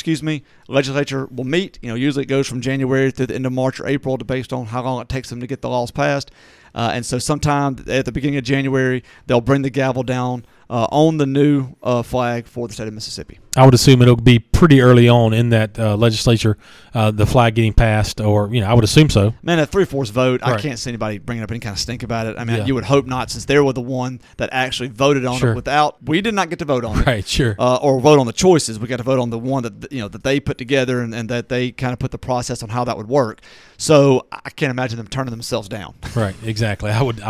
legislature will meet. Usually it goes from January through the end of March or April based on how long it takes them to get the laws passed. And so sometime at the beginning of January, they'll bring the gavel down on the new flag for the state of Mississippi. I would assume it'll be pretty early on in that legislature, the flag getting passed, or, you know, I would assume so. Man, a 3/4 vote, right. I can't see anybody bringing up any kind of stink about it. I mean, yeah. You would hope not, since they were the one that actually voted on sure. it without, we did not get to vote on it. Right, sure. Or vote on the choices. We got to vote on the one that, you know, that they put together and that they kind of put the process on how that would work. So I can't imagine them turning themselves down. Right, exactly. I would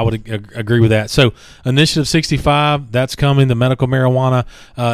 agree with that. So Initiative 65, that's coming, the medical marijuana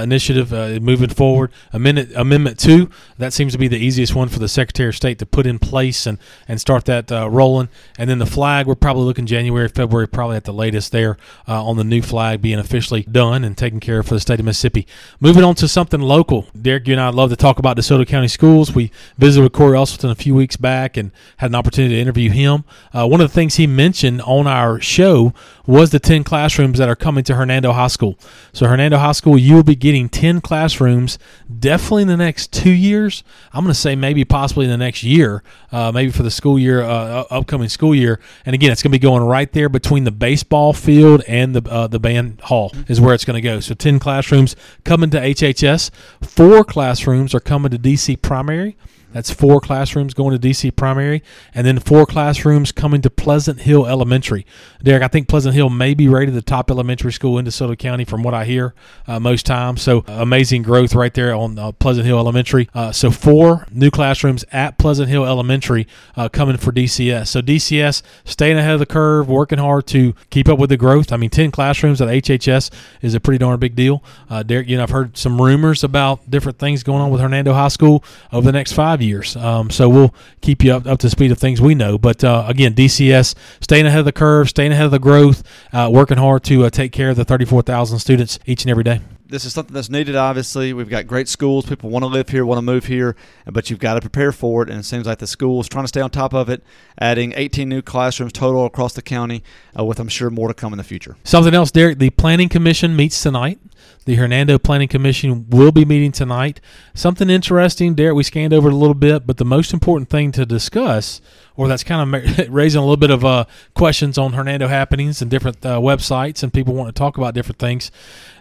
initiative moving forward. Amendment 2, that seems to be the easiest one for the Secretary of State to put in place and start that rolling. And then the flag, we're probably looking January, February, probably at the latest there on the new flag being officially done and taken care of for the state of Mississippi. Moving on to something local. Derek, you and I love to talk about DeSoto County Schools. We visited with Corey Elselton a few weeks back and had an opportunity to interview him. One of the things he mentioned on our show was the 10 classrooms that are coming to Hernando High School. So Hernando High School, you will be getting 10 classrooms definitely in the next 2 years. I'm going to say maybe possibly in the next year, maybe for the school year, upcoming school year. And again, it's going to be going right there between the baseball field and the band hall is where it's going to go. So 10 classrooms coming to HHS. 4 classrooms are coming to DC Primary. That's 4 classrooms going to DC Primary, and then 4 classrooms coming to Pleasant Hill Elementary. Derek, I think Pleasant Hill may be rated the top elementary school in DeSoto County from what I hear most times. So amazing growth right there on Pleasant Hill Elementary. So 4 new classrooms at Pleasant Hill Elementary coming for DCS. So DCS staying ahead of the curve, working hard to keep up with the growth. I mean, 10 classrooms at HHS is a pretty darn big deal. Derek, you know, I've heard some rumors about different things going on with Hernando High School over the next 5 years. So we'll keep you up to speed of things we know. But again, DCS staying ahead of the curve, staying ahead of the growth, working hard to take care of the 34,000 students each and every day. This is something that's needed, obviously. We've got great schools. People want to live here, want to move here, but you've got to prepare for it, and it seems like the school is trying to stay on top of it, adding 18 new classrooms total across the county, with, I'm sure, more to come in the future. Something else, Derek, the Planning Commission meets tonight. The Hernando Planning Commission will be meeting tonight. Something interesting, Derek, we scanned over it a little bit, but the most important thing to discuss, or that's kind of raising a little bit of questions on Hernando happenings and different websites, and people want to talk about different things.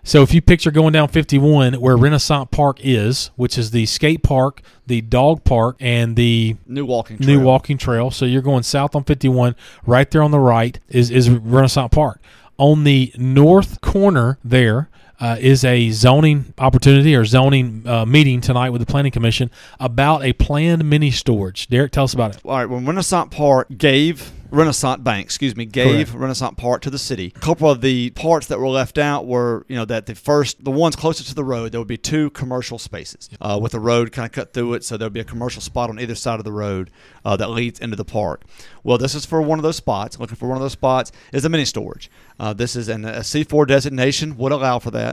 So if you picture going down 51 where Renaissance Park is, which is the skate park, the dog park, and the new walking trail. So you're going south on 51, right there on the right is Renaissance Park. On the north corner there, is a zoning opportunity or zoning meeting tonight with the Planning Commission about a planned mini storage. Derek, tell us about it. All right, when Renaissance Bank gave Correct. Renaissance Park to the city. A couple of the parts that were left out were, you know, that the ones closest to the road, there would be 2 commercial spaces with the road kind of cut through it, so there would be a commercial spot on either side of the road that leads into the park. Well, this is for one of those spots. Looking for one of those spots is a mini storage. This is a C4 designation would allow for that.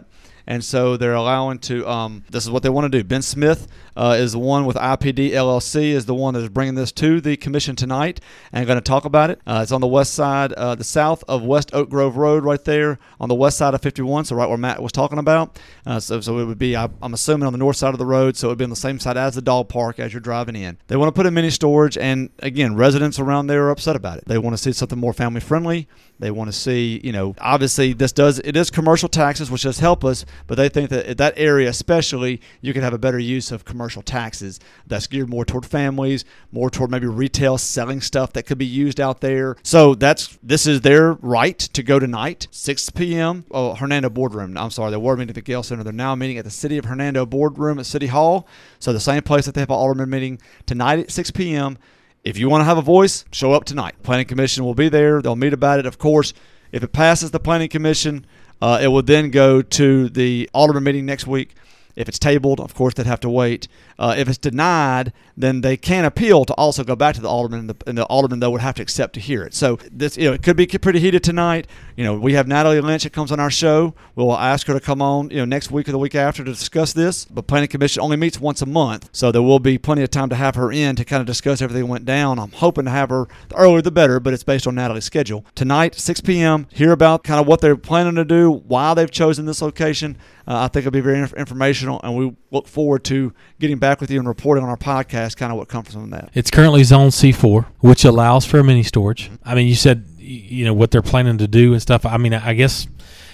And so they're allowing to this is what they want to do. Ben Smith is the one with IPD LLC, is the one that is bringing this to the commission tonight and going to talk about it. It's on the west side, the south of West Oak Grove Road right there on the west side of 51, so right where Matt was talking about. So it would be, I'm assuming, on the north side of the road, so it would be on the same side as the dog park as you're driving in. They want to put in mini storage, and, again, residents around there are upset about it. They want to see something more family-friendly. They want to see, you know, obviously it is commercial taxes, which does help us, but they think that in that area especially, you can have a better use of commercial taxes that's geared more toward families, more toward maybe retail selling stuff that could be used out there. So this is their right to go tonight, 6 p.m. Hernando Boardroom. I'm sorry, they were meeting at the Gale Center. They're now meeting at the City of Hernando Boardroom at City Hall. So the same place that they have an alderman meeting tonight at 6 p.m. If you want to have a voice, show up tonight. Planning Commission will be there. They'll meet about it. Of course, if it passes the Planning Commission, it will then go to the alderman meeting next week. If it's tabled, of course, they'd have to wait. If it's denied, then they can appeal to also go back to the alderman, and the alderman, though, would have to accept to hear it. So this, you know, it could be pretty heated tonight. You know, we have Natalie Lynch that comes on our show. We'll ask her to come on, you know, next week or the week after to discuss this. But Planning Commission only meets once a month, so there will be plenty of time to have her in to kind of discuss everything that went down. I'm hoping to have her, the earlier the better, but it's based on Natalie's schedule. Tonight, 6 p.m., hear about kind of what they're planning to do, why they've chosen this location. I think it'll be very informational, and we look forward to getting back with you and reporting on our podcast kind of what comes from that. It's currently Zone C4, which allows for mini storage. I mean, you said, you know, what they're planning to do and stuff. I mean, I guess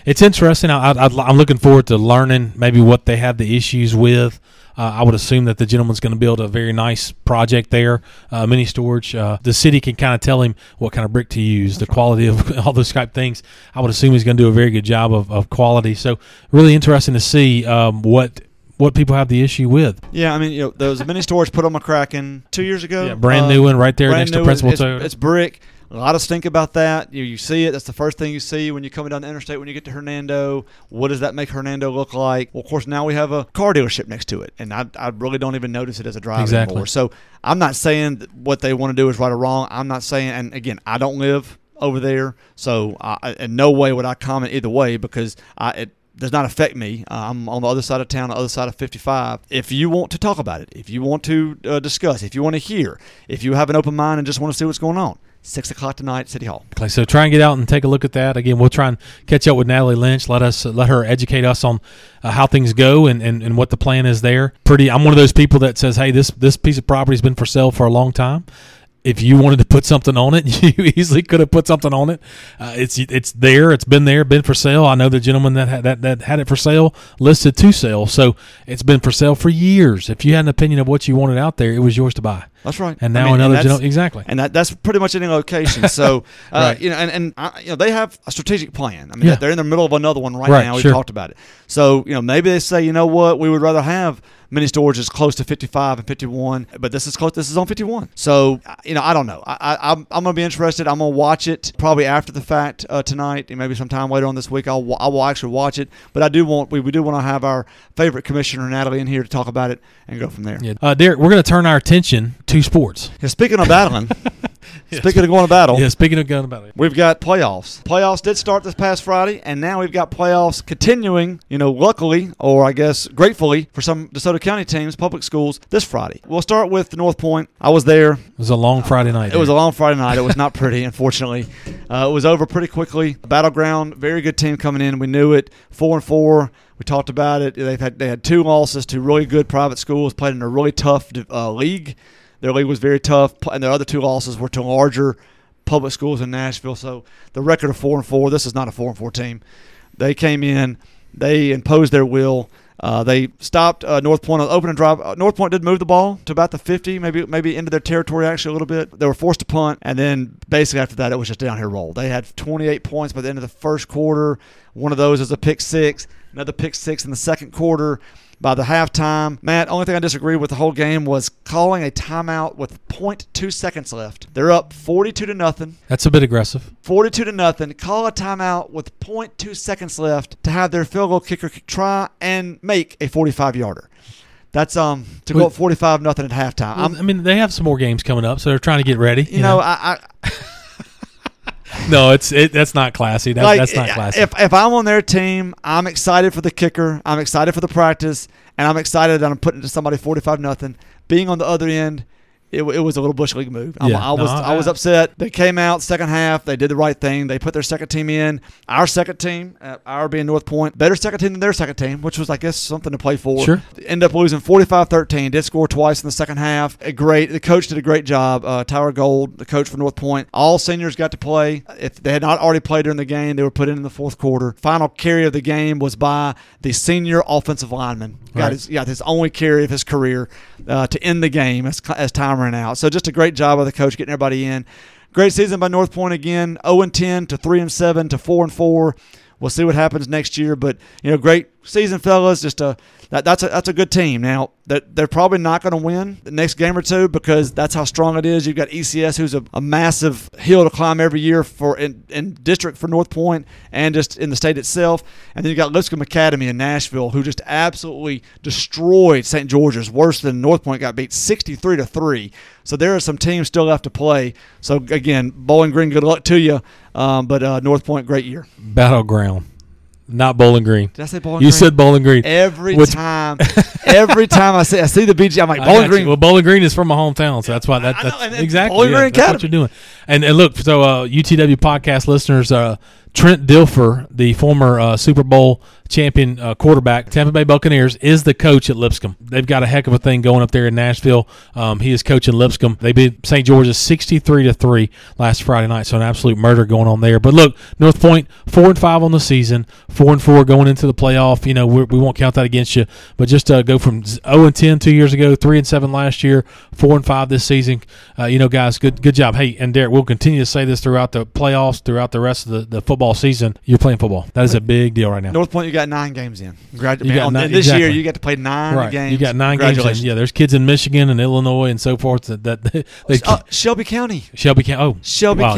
it's interesting. I'm looking forward to learning maybe what they have the issues with. I would assume that the gentleman's going to build a very nice project there, mini storage. The city can kind of tell him what kind of brick to use, the quality of all those type things. I would assume he's going to do a very good job of quality. So really interesting to see what people have the issue with. Yeah, I mean, those mini storage put on McCracken 2 years ago. Yeah, brand new one right there next to Principal Toad. It's brick. A lot of stink about that. You see it. That's the first thing you see when you're coming down the interstate when you get to Hernando. What does that make Hernando look like? Well, of course, now we have a car dealership next to it, and I really don't even notice it as a driver anymore. So I'm not saying that what they want to do is right or wrong. I'm not saying – and, again, I don't live over there, so in no way would I comment either way because it does not affect me. I'm on the other side of town, the other side of 55. If you want to talk about it, if you want to discuss, if you want to hear, if you have an open mind and just want to see what's going on, 6 o'clock tonight, City Hall. Okay, so try and get out and take a look at that. Again, we'll try and catch up with Natalie Lynch. Let her educate us on how things go and what the plan is there. I'm one of those people that says, hey, this piece of property has been for sale for a long time. If you wanted to put something on it, you easily could have put something on it. It's there. It's been there, been for sale. I know the gentleman that had it for sale listed to sale. So it's been for sale for years. If you had an opinion of what you wanted out there, it was yours to buy. That's right. And now another gentleman. Exactly. And that's pretty much any location. So, right. They have a strategic plan. I mean, yeah. They're in the middle of another one right now. We've talked about it. So, maybe they say, you know what, we would rather have mini storage is close to 55 and 51, but this is close. This is on 51. So, I don't know. I'm going to be interested. I'm going to watch it probably after the fact tonight and maybe sometime later on this week. I will actually watch it, but we do want to have our favorite commissioner, Natalie, in here to talk about it and go from there. Yeah. Derek, we're going to turn our attention to sports. Yeah, speaking of battling. Speaking of going to battle. Yeah, speaking of going to battle. We've got playoffs. Playoffs did start this past Friday, and now we've got playoffs continuing, luckily, or I guess gratefully, for some DeSoto County teams, public schools, this Friday. We'll start with the North Point. I was there. It was a long Friday night. It was a long Friday night. It was not pretty, unfortunately. It was over pretty quickly. Battleground, very good team coming in. We knew it. 4-4. We talked about it. They had two losses to really good private schools, played in a really tough league. Their league was very tough, and their other two losses were to larger public schools in Nashville. So the record of 4-4, this is not a 4-4 team. They came in, they imposed their will. They stopped North Point on opening drive. North Point did move the ball to about the 50, maybe into their territory actually a little bit. They were forced to punt, and then basically after that it was just downhill roll. They had 28 points by the end of the first quarter. One of those is a pick six, another pick six in the second quarter. By the halftime, Matt, only thing I disagreed with the whole game was calling a timeout with 0.2 seconds left. They're up 42-0. That's a bit aggressive. 42-0. Call a timeout with 0.2 seconds left to have their field goal kicker try and make a 45-yarder. That's to go up 45-0 at halftime. Well, they have some more games coming up, so they're trying to get ready. I No, that's not classy. That's not classy. If I'm on their team, I'm excited for the kicker. I'm excited for the practice, and I'm excited that I'm putting it to somebody 45-0. Being on the other end, it was a little Bush League move. Yeah. I was upset. They came out second half. They did the right thing. They put their second team in. Our second team, our being North Point, better second team than their second team, which was, I guess, something to play for. Sure. End up losing 45-13. Did score twice in the second half. The coach did a great job. Tyler Gold, the coach for North Point. All seniors got to play. If they had not already played during the game, they were put in the fourth quarter. Final carry of the game was by the senior offensive lineman. Got his only carry of his career to end the game as time ran out. So just a great job by the coach getting everybody in. Great season by North Point again, 0-10 to 3-7 to 4-4. We'll see what happens next year, but great season, fellas. Just that's a good team. Now they're probably not going to win the next game or two because that's how strong it is. You've got ECS, who's a massive hill to climb every year for in district for North Point and just in the state itself, and then you got Lipscomb Academy in Nashville, who just absolutely destroyed St. George's, worse than North Point got beat 63-3. So there are some teams still left to play. So again, Bowling Green, good luck to you. But North Point, great year. Battleground. Not Bowling Green. Did I say Bowling Green? You said Bowling Green. Every time I see the BG, I'm like, Bowling Green. Well, Bowling Green is from my hometown, so that's why that's exactly Bowling Green Academy. That's what you're doing. And look, so UTW podcast listeners, Trent Dilfer, the former Super Bowl champion quarterback, Tampa Bay Buccaneers, is the coach at Lipscomb. They've got a heck of a thing going up there in Nashville. He is coaching Lipscomb. They beat St. George's 63-3 last Friday night, so an absolute murder going on there. But look, North Point, 4-5 on the season, 4-4 going into the playoff. You know, we won't count that against you, but just go from 0-10 2 years ago, 3-7 last year, 4-5 this season. You know, guys, good job. Hey, and Derek, we'll continue to say this throughout the playoffs, throughout the rest of the football season. You're playing football. That is a big deal right now. North Point, you got 9 games in. This year, you got to play 9 games. You got 9 games in. Yeah, there's kids in Michigan and Illinois and so forth. Shelby County. Shelby County.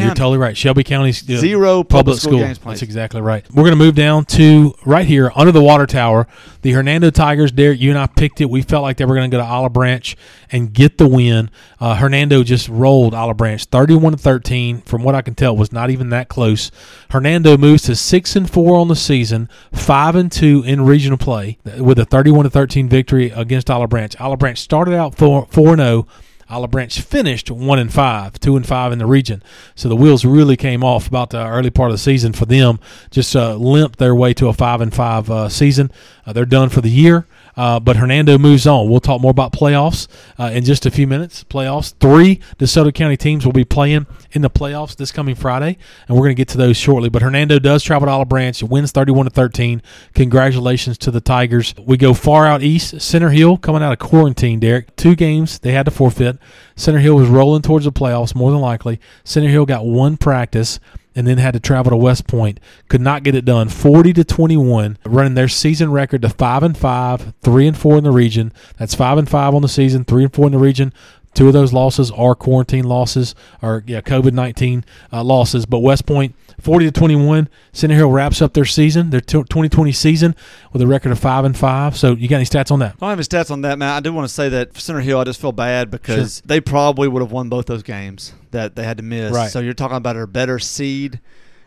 You're totally right. Shelby County's 0 public school games played. That's exactly right. We're going to move down to right here under the water tower. The Hernando Tigers, Derek, you and I picked it. We felt like they were going to go to Olive Branch and get the win. Hernando just rolled Olive Branch 31-13. From what I can tell, was not even that close. Hernando moves to 6-4 on the season, 5-2 in regional play with a 31-13 victory against Olive Branch. Olive Branch started out 4-0. Olive Branch finished 1-5, 2-5 in the region. So the wheels really came off about the early part of the season for them. Just limped their way to a 5-5 season. They're done for the year. But Hernando moves on. We'll talk more about playoffs in just a few minutes. Playoffs. 3 DeSoto County teams will be playing in the playoffs this coming Friday, and we're going to get to those shortly. But Hernando does travel to Olive Branch, wins 31-13. Congratulations to the Tigers. We go far out east. Center Hill coming out of quarantine, Derek. 2 games they had to forfeit. Center Hill was rolling towards the playoffs, more than likely. Center Hill got 1 practice and then had to travel to West Point. Could not get it done. 40-21, running their season record to 5-5, 3-4 in the region. That's 5-5 on the season, 3-4 in the region. 2 of those losses are quarantine losses or COVID-19 losses. But West Point, 40-21, Center Hill wraps up their season, their 2020 season, with a record of 5-5. So you got any stats on that? I don't have any stats on that, man. I do want to say that for Center Hill, I just feel bad because they probably would have won both those games that they had to miss. Right. So you're talking about a better seed.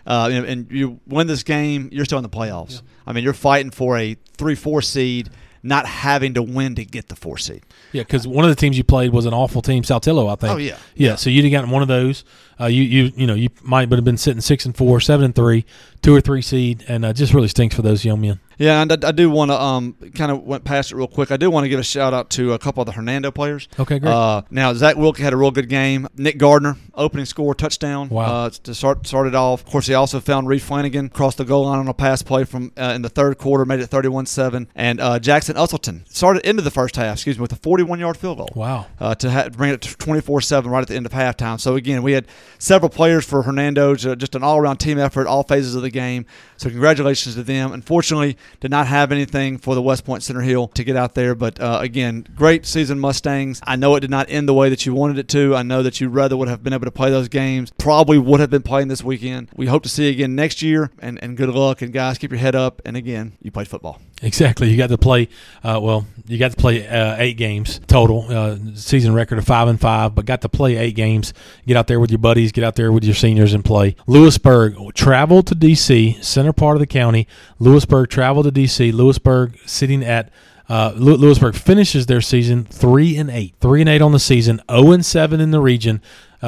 And you win this game, you're still in the playoffs. Yeah. I mean, you're fighting for a 3-4 seed, not having to win to get the 4 seed. Yeah, because one of the teams you played was an awful team, Saltillo, I think. Oh, yeah. Yeah, so you'd have gotten one of those. You might have been sitting 6-4, 7-3, 2 or 3 seed, and just really stinks for those young men. Yeah, and I do want to kind of went past it real quick. I do want to give a shout-out to a couple of the Hernando players. Okay, great. Now, Zach Wilkie had a real good game. Nick Gardner, opening score, touchdown. Wow. To start it off. Of course, he also found Reed Flanagan, crossed the goal line on a pass play from in the third quarter, made it 31-7. And Jackson Usselton started into the first half, with a 41-yard field goal. Wow. To bring it to 24-7 right at the end of halftime. So, again, we had several players for Hernando, just an all-around team effort, all phases of the game. So, congratulations to them. Unfortunately, did not have anything for the West Point Center Hill to get out there. But, again, great season, Mustangs. I know it did not end the way that you wanted it to. I know that you rather would have been able to play those games. Probably would have been playing this weekend. We hope to see you again next year. And good luck. And, guys, keep your head up. And, again, you played football. Exactly. You got to play. You got to play 8 games total. Season record of 5-5, but got to play 8 games. Get out there with your buddies. Get out there with your seniors and play. Lewisburg traveled to D.C., center part of the county. Lewisburg traveled to D.C. Lewisburg sitting at. Lewisburg finishes their season 3-8. 3-8 on the season, 0-7 in the region.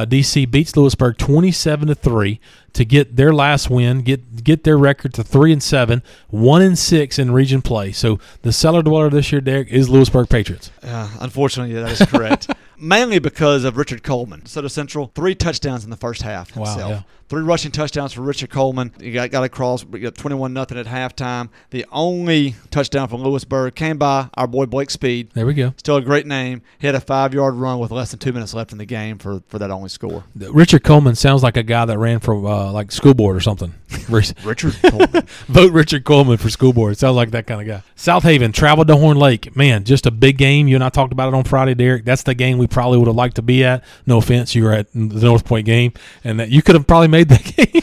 D.C. beats Lewisburg 27-3 to get their last win, get their record to 3-7, 1-6 in region play. So the cellar dweller this year, Derek, is Lewisburg Patriots. Unfortunately, that is correct. Mainly because of Richard Coleman. DeSoto Central, 3 touchdowns in the first half himself. Wow, yeah. 3 rushing touchdowns for Richard Coleman. He got across 21-0 at halftime. The only touchdown from Lewisburg came by our boy Blake Speed. There we go. Still a great name. He had a 5-yard run with less than 2 minutes left in the game for that only score. Richard Coleman sounds like a guy that ran for like school board or something. Richard Coleman. Vote Richard Coleman for school board. It sounds like that kind of guy. South Haven traveled to Horn Lake. Man, just a big game. You and I talked about it on Friday, Derek. That's the game we probably would have liked to be at. No offense, you were at the North Point game, and that you could have probably made that game.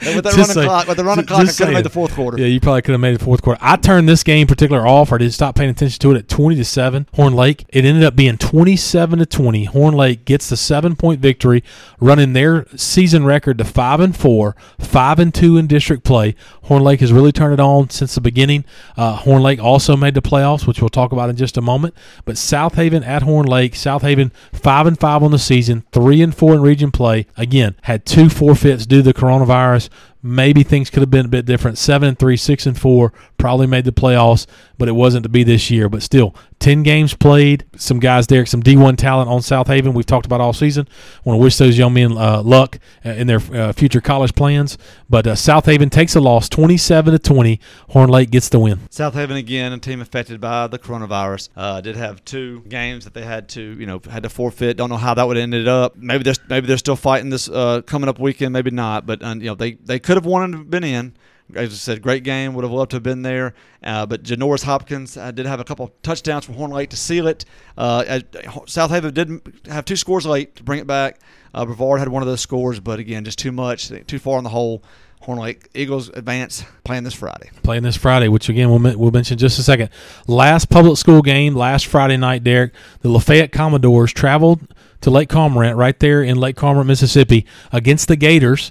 With the running clock, I could have made the fourth quarter. Yeah, you probably could have made the fourth quarter. I turned this game in particular off, or didn't stop paying attention to it at 20-7. Horn Lake. It ended up being 27-20. Horn Lake gets the 7-point victory, running their season record to 5-4, 5-2 in district play. Horn Lake has really turned it on since the beginning. Horn Lake also made the playoffs, which we'll talk about in just a moment. But South Haven at Horn Lake. South Haven 5-5 on the season, 3-4 in region play. Again, had 2 forfeits due to the coronavirus. Maybe things could have been a bit different. 7-3, 6-4, probably made the playoffs, but it wasn't to be this year. But still, 10 games played, some guys there, some D1 talent on South Haven we've talked about all season. I want to wish those young men luck in their future college plans. But South Haven takes a loss, 27-20. Horn Lake gets the win. South Haven, again, a team affected by the coronavirus. Did have two games that they had to forfeit. Don't know how that would have ended up. Maybe they're still fighting this coming up weekend. Maybe not. But they could have wanted to have been in. As I said, great game. Would have loved to have been there. But Janoris Hopkins did have a couple touchdowns from Horn Lake to seal it. South Haven did have two scores late to bring it back. Brevard had one of those scores, but again, just too much, too far on the hole. Horn Lake Eagles advance, playing this Friday, which again we'll mention in just a second. Last public school game, last Friday night, Derek, the Lafayette Commodores traveled to Lake Cormorant, right there in Lake Cormorant, Mississippi, against the Gators.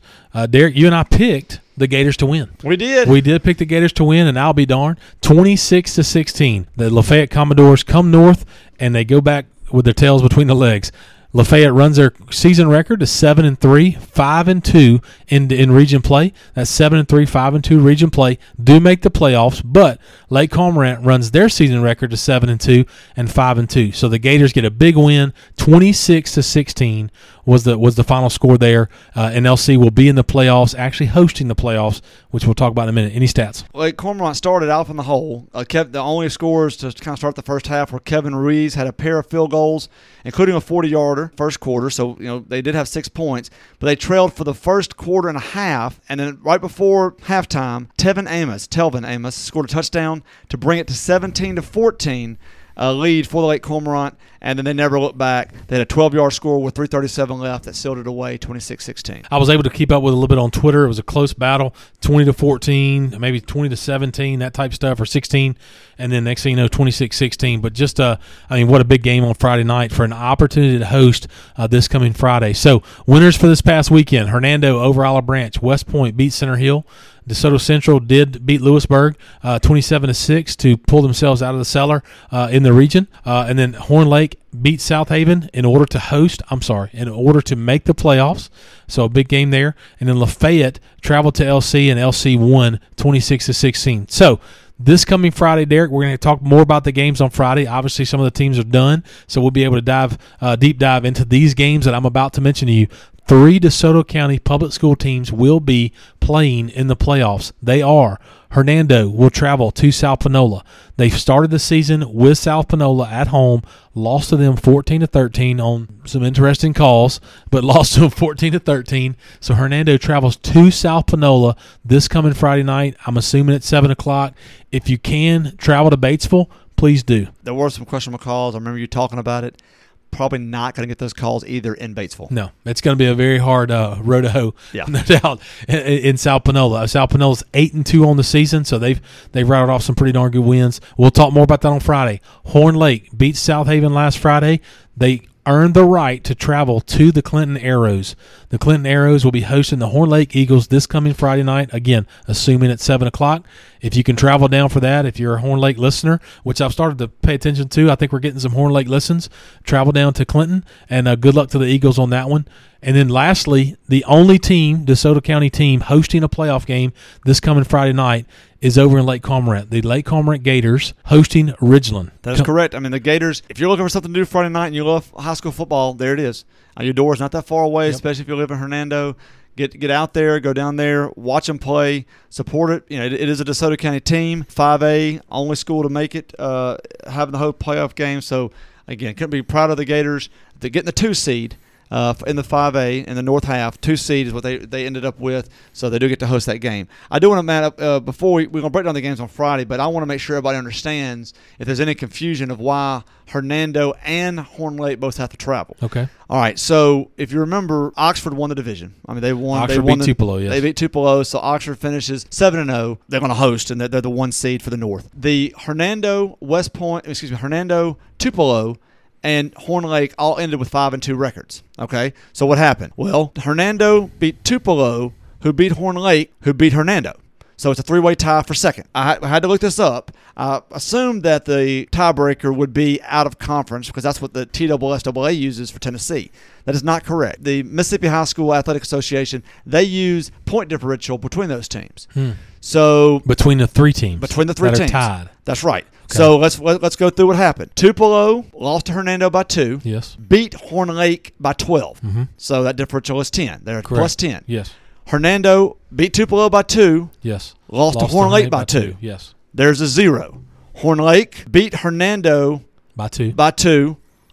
Derek, you and I picked the Gators to win. We did pick the Gators to win, and I'll be darned, 26-16. The Lafayette Commodores come north, and they go back with their tails between the legs. Lafayette runs their season record to 7-3, 5-2 in region play. That's 7-3, 5-2 region play. Do make the playoffs, but Lake Cormorant runs their season record to 7-2 and 5-2. So the Gators get a big win. 26-16 was the final score there. And LC will be in the playoffs, actually hosting the playoffs, which we'll talk about in a minute. Any stats? Lake Cormorant started off in the hole. Kept the only scores to kind of start the first half were Kevin Reeves had a pair of field goals, including a 40-yarder. First quarter, so they did have 6 points, but they trailed for the first quarter and a half, and then right before halftime, Telvin Amos scored a touchdown to bring it to 17-14 lead for the Lake Cormorant, and then they never looked back. They had a 12-yard score with 3:37 left that sealed it away, 26-16. I was able to keep up with a little bit on Twitter. It was a close battle, 20-14, maybe 20-17, that type stuff, or 16, and then next thing you know, 26-16. But just, what a big game on Friday night for an opportunity to host this coming Friday. So winners for this past weekend, Hernando over Olive Branch, West Point beat Center Hill, DeSoto Central did beat Lewisburg 27-6 to pull themselves out of the cellar in the region. And then Horn Lake beat South Haven in order to make the playoffs. So a big game there. And then Lafayette traveled to LC, and LC won 26-16. So this coming Friday, Derek, we're going to talk more about the games on Friday. Obviously, some of the teams are done, so we'll be able to deep dive into these games that I'm about to mention to you. 3 DeSoto County public school teams will be playing in the playoffs. They are. Hernando will travel to South Panola. They've started the season with South Panola at home, lost to them 14-13 on some interesting calls, but lost to them 14-13. So Hernando travels to South Panola this coming Friday night. I'm assuming it's 7 o'clock. If you can travel to Batesville, please do. There were some questionable calls. I remember you talking about it. Probably not going to get those calls either in Batesville. No, it's going to be a very hard road to hoe, no doubt, in South Panola. South Panola's 8-2 on the season, so they've routed off some pretty darn good wins. We'll talk more about that on Friday. Horn Lake beat South Haven last Friday. They earned the right to travel to the Clinton Arrows. The Clinton Arrows will be hosting the Horn Lake Eagles this coming Friday night, again, assuming it's 7 o'clock. If you can travel down for that, if you're a Horn Lake listener, which I've started to pay attention to, I think we're getting some Horn Lake listens, travel down to Clinton, and good luck to the Eagles on that one. And then lastly, the only team, DeSoto County team, hosting a playoff game this coming Friday night is over in Lake Cormorant. The Lake Cormorant Gators hosting Ridgeland. That is correct. I mean, the Gators, if you're looking for something to do Friday night and you love high school football, there it is. Eudora's not that far away, especially if you live in Hernando. Get out there, go down there, watch them play, support it. It is a DeSoto County team, 5A, only school to make it, having the whole playoff game. So, again, couldn't be proud of the Gators. They're getting the 2 seed. In the 5A, in the north half, 2 seed is what they ended up with, so they do get to host that game. I do want to, Matt, before we're going to break down the games on Friday, but I want to make sure everybody understands if there's any confusion of why Hernando and Horn Lake both have to travel. Okay. All right, so if you remember, Oxford won the division. I mean, they won Tupelo, yes. They beat Tupelo, so Oxford finishes 7-0. They're going to host, and they're the 1 seed for the north. The Hernando, Tupelo, and Horn Lake all ended with 5-2 records. Okay, so what happened? Well, Hernando beat Tupelo, who beat Horn Lake, who beat Hernando. So it's a three-way tie for second. I had to look this up. I assumed that the tiebreaker would be out of conference because that's what the TSSAA uses for Tennessee. That is not correct. The Mississippi High School Athletic Association, they use point differential between those teams. Hmm. So between the three teams. Between the three teams. That are tied. That's right. Okay. So let's go through what happened. Tupelo lost to Hernando by 2. Yes. Beat Horn Lake by 12. Mm-hmm. So that differential is 10. They're correct. Plus 10. Yes. Hernando beat Tupelo by 2. Yes. Lost to Horn Lake by 2. Yes. There's a 0. Horn Lake beat Hernando by 2.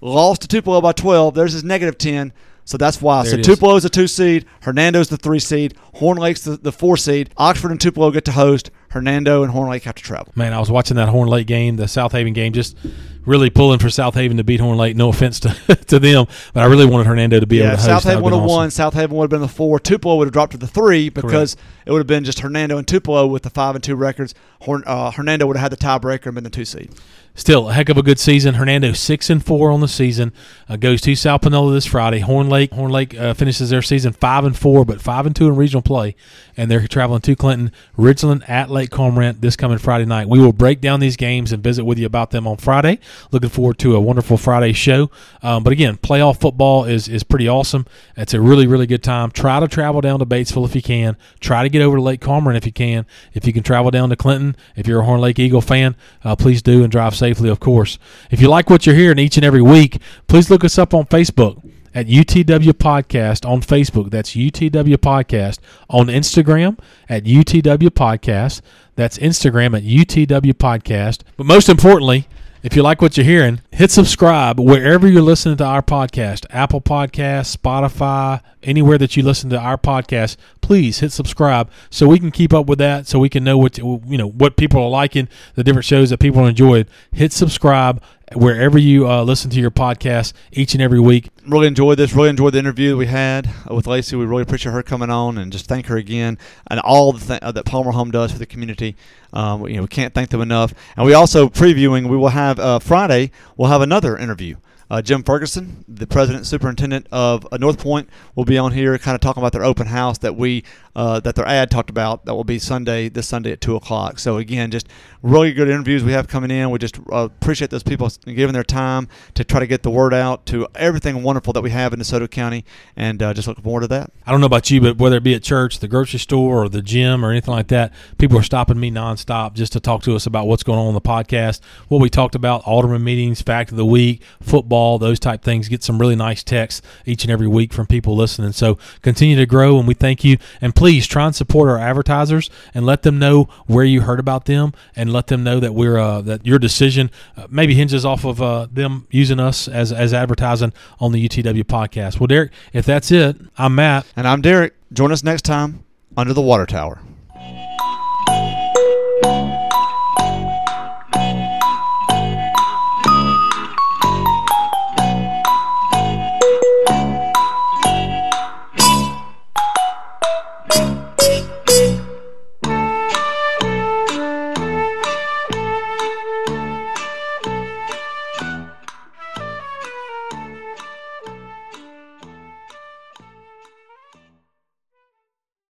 Lost to Tupelo by 12. There's his negative 10. So that's why. There so Tupelo is a 2 seed. Hernando's the 3 seed. Horn Lake's the 4 seed. Oxford and Tupelo get to host. Hernando and Horn Lake have to travel. Man, I was watching that Horn Lake game, the South Haven game, just really pulling for South Haven to beat Horn Lake. No offense to them, but I really wanted Hernando to be able to host. Yeah, South Haven would have won. South Haven would have been the 4. Tupelo would have dropped to the 3 because it would have been just Hernando and Tupelo with the 5-2 records. Hernando would have had the tiebreaker and been the 2 seed. Still, a heck of a good season. Hernando 6-4 on the season. Goes to South Panola this Friday. Horn Lake finishes their season 5-4, but 5-2 in regional play, and they're traveling to Clinton, Ridgeland at Lake Cormorant this coming Friday night. We will break down these games and visit with you about them on Friday. Looking forward to a wonderful Friday show. But again, playoff football is pretty awesome. It's a really, really good time. Try to travel down to Batesville if you can. Try to get over to Lake Cormorant if you can. If you can travel down to Clinton, if you're a Horn Lake Eagle fan, please do and drive safely, of course. If you like what you're hearing each and every week, please look us up on Facebook at UTW Podcast on Facebook. That's UTW Podcast. On Instagram at UTW Podcast. That's Instagram at UTW Podcast. But most importantly, if you like what you're hearing, hit subscribe wherever you're listening to our podcast, Apple Podcasts, Spotify, anywhere that you listen to our podcast. Please hit subscribe so we can keep up with that, so we can know what people are liking, the different shows that people enjoyed. Hit subscribe wherever you listen to your podcast each and every week. Really enjoyed this. Really enjoyed the interview we had with Lacey. We really appreciate her coming on, and just thank her again and all the that Palmer Home does for the community. We can't thank them enough. And we also previewing. We will have Friday. We'll have another interview. Jim Ferguson, the president superintendent of North Point, will be on here kind of talking about their open house that that their ad talked about. That will be this Sunday at 2 o'clock. So, again, just really good interviews we have coming in. We just appreciate those people giving their time to try to get the word out to everything wonderful that we have in DeSoto County, and just looking forward to that. I don't know about you, but whether it be at church, the grocery store, or the gym, or anything like that, people are stopping me nonstop just to talk to us about what's going on the podcast, what we talked about, alderman meetings, fact of the week, football, those type things. Get some really nice texts each and every week from people listening. So continue to grow, and we thank you. And please try and support our advertisers and let them know where you heard about them, and let them know that we're that your decision maybe hinges off of them using us as advertising on the UTW podcast. Well, Derek, if that's it, I'm Matt. And I'm Derek. Join us next time under the water tower.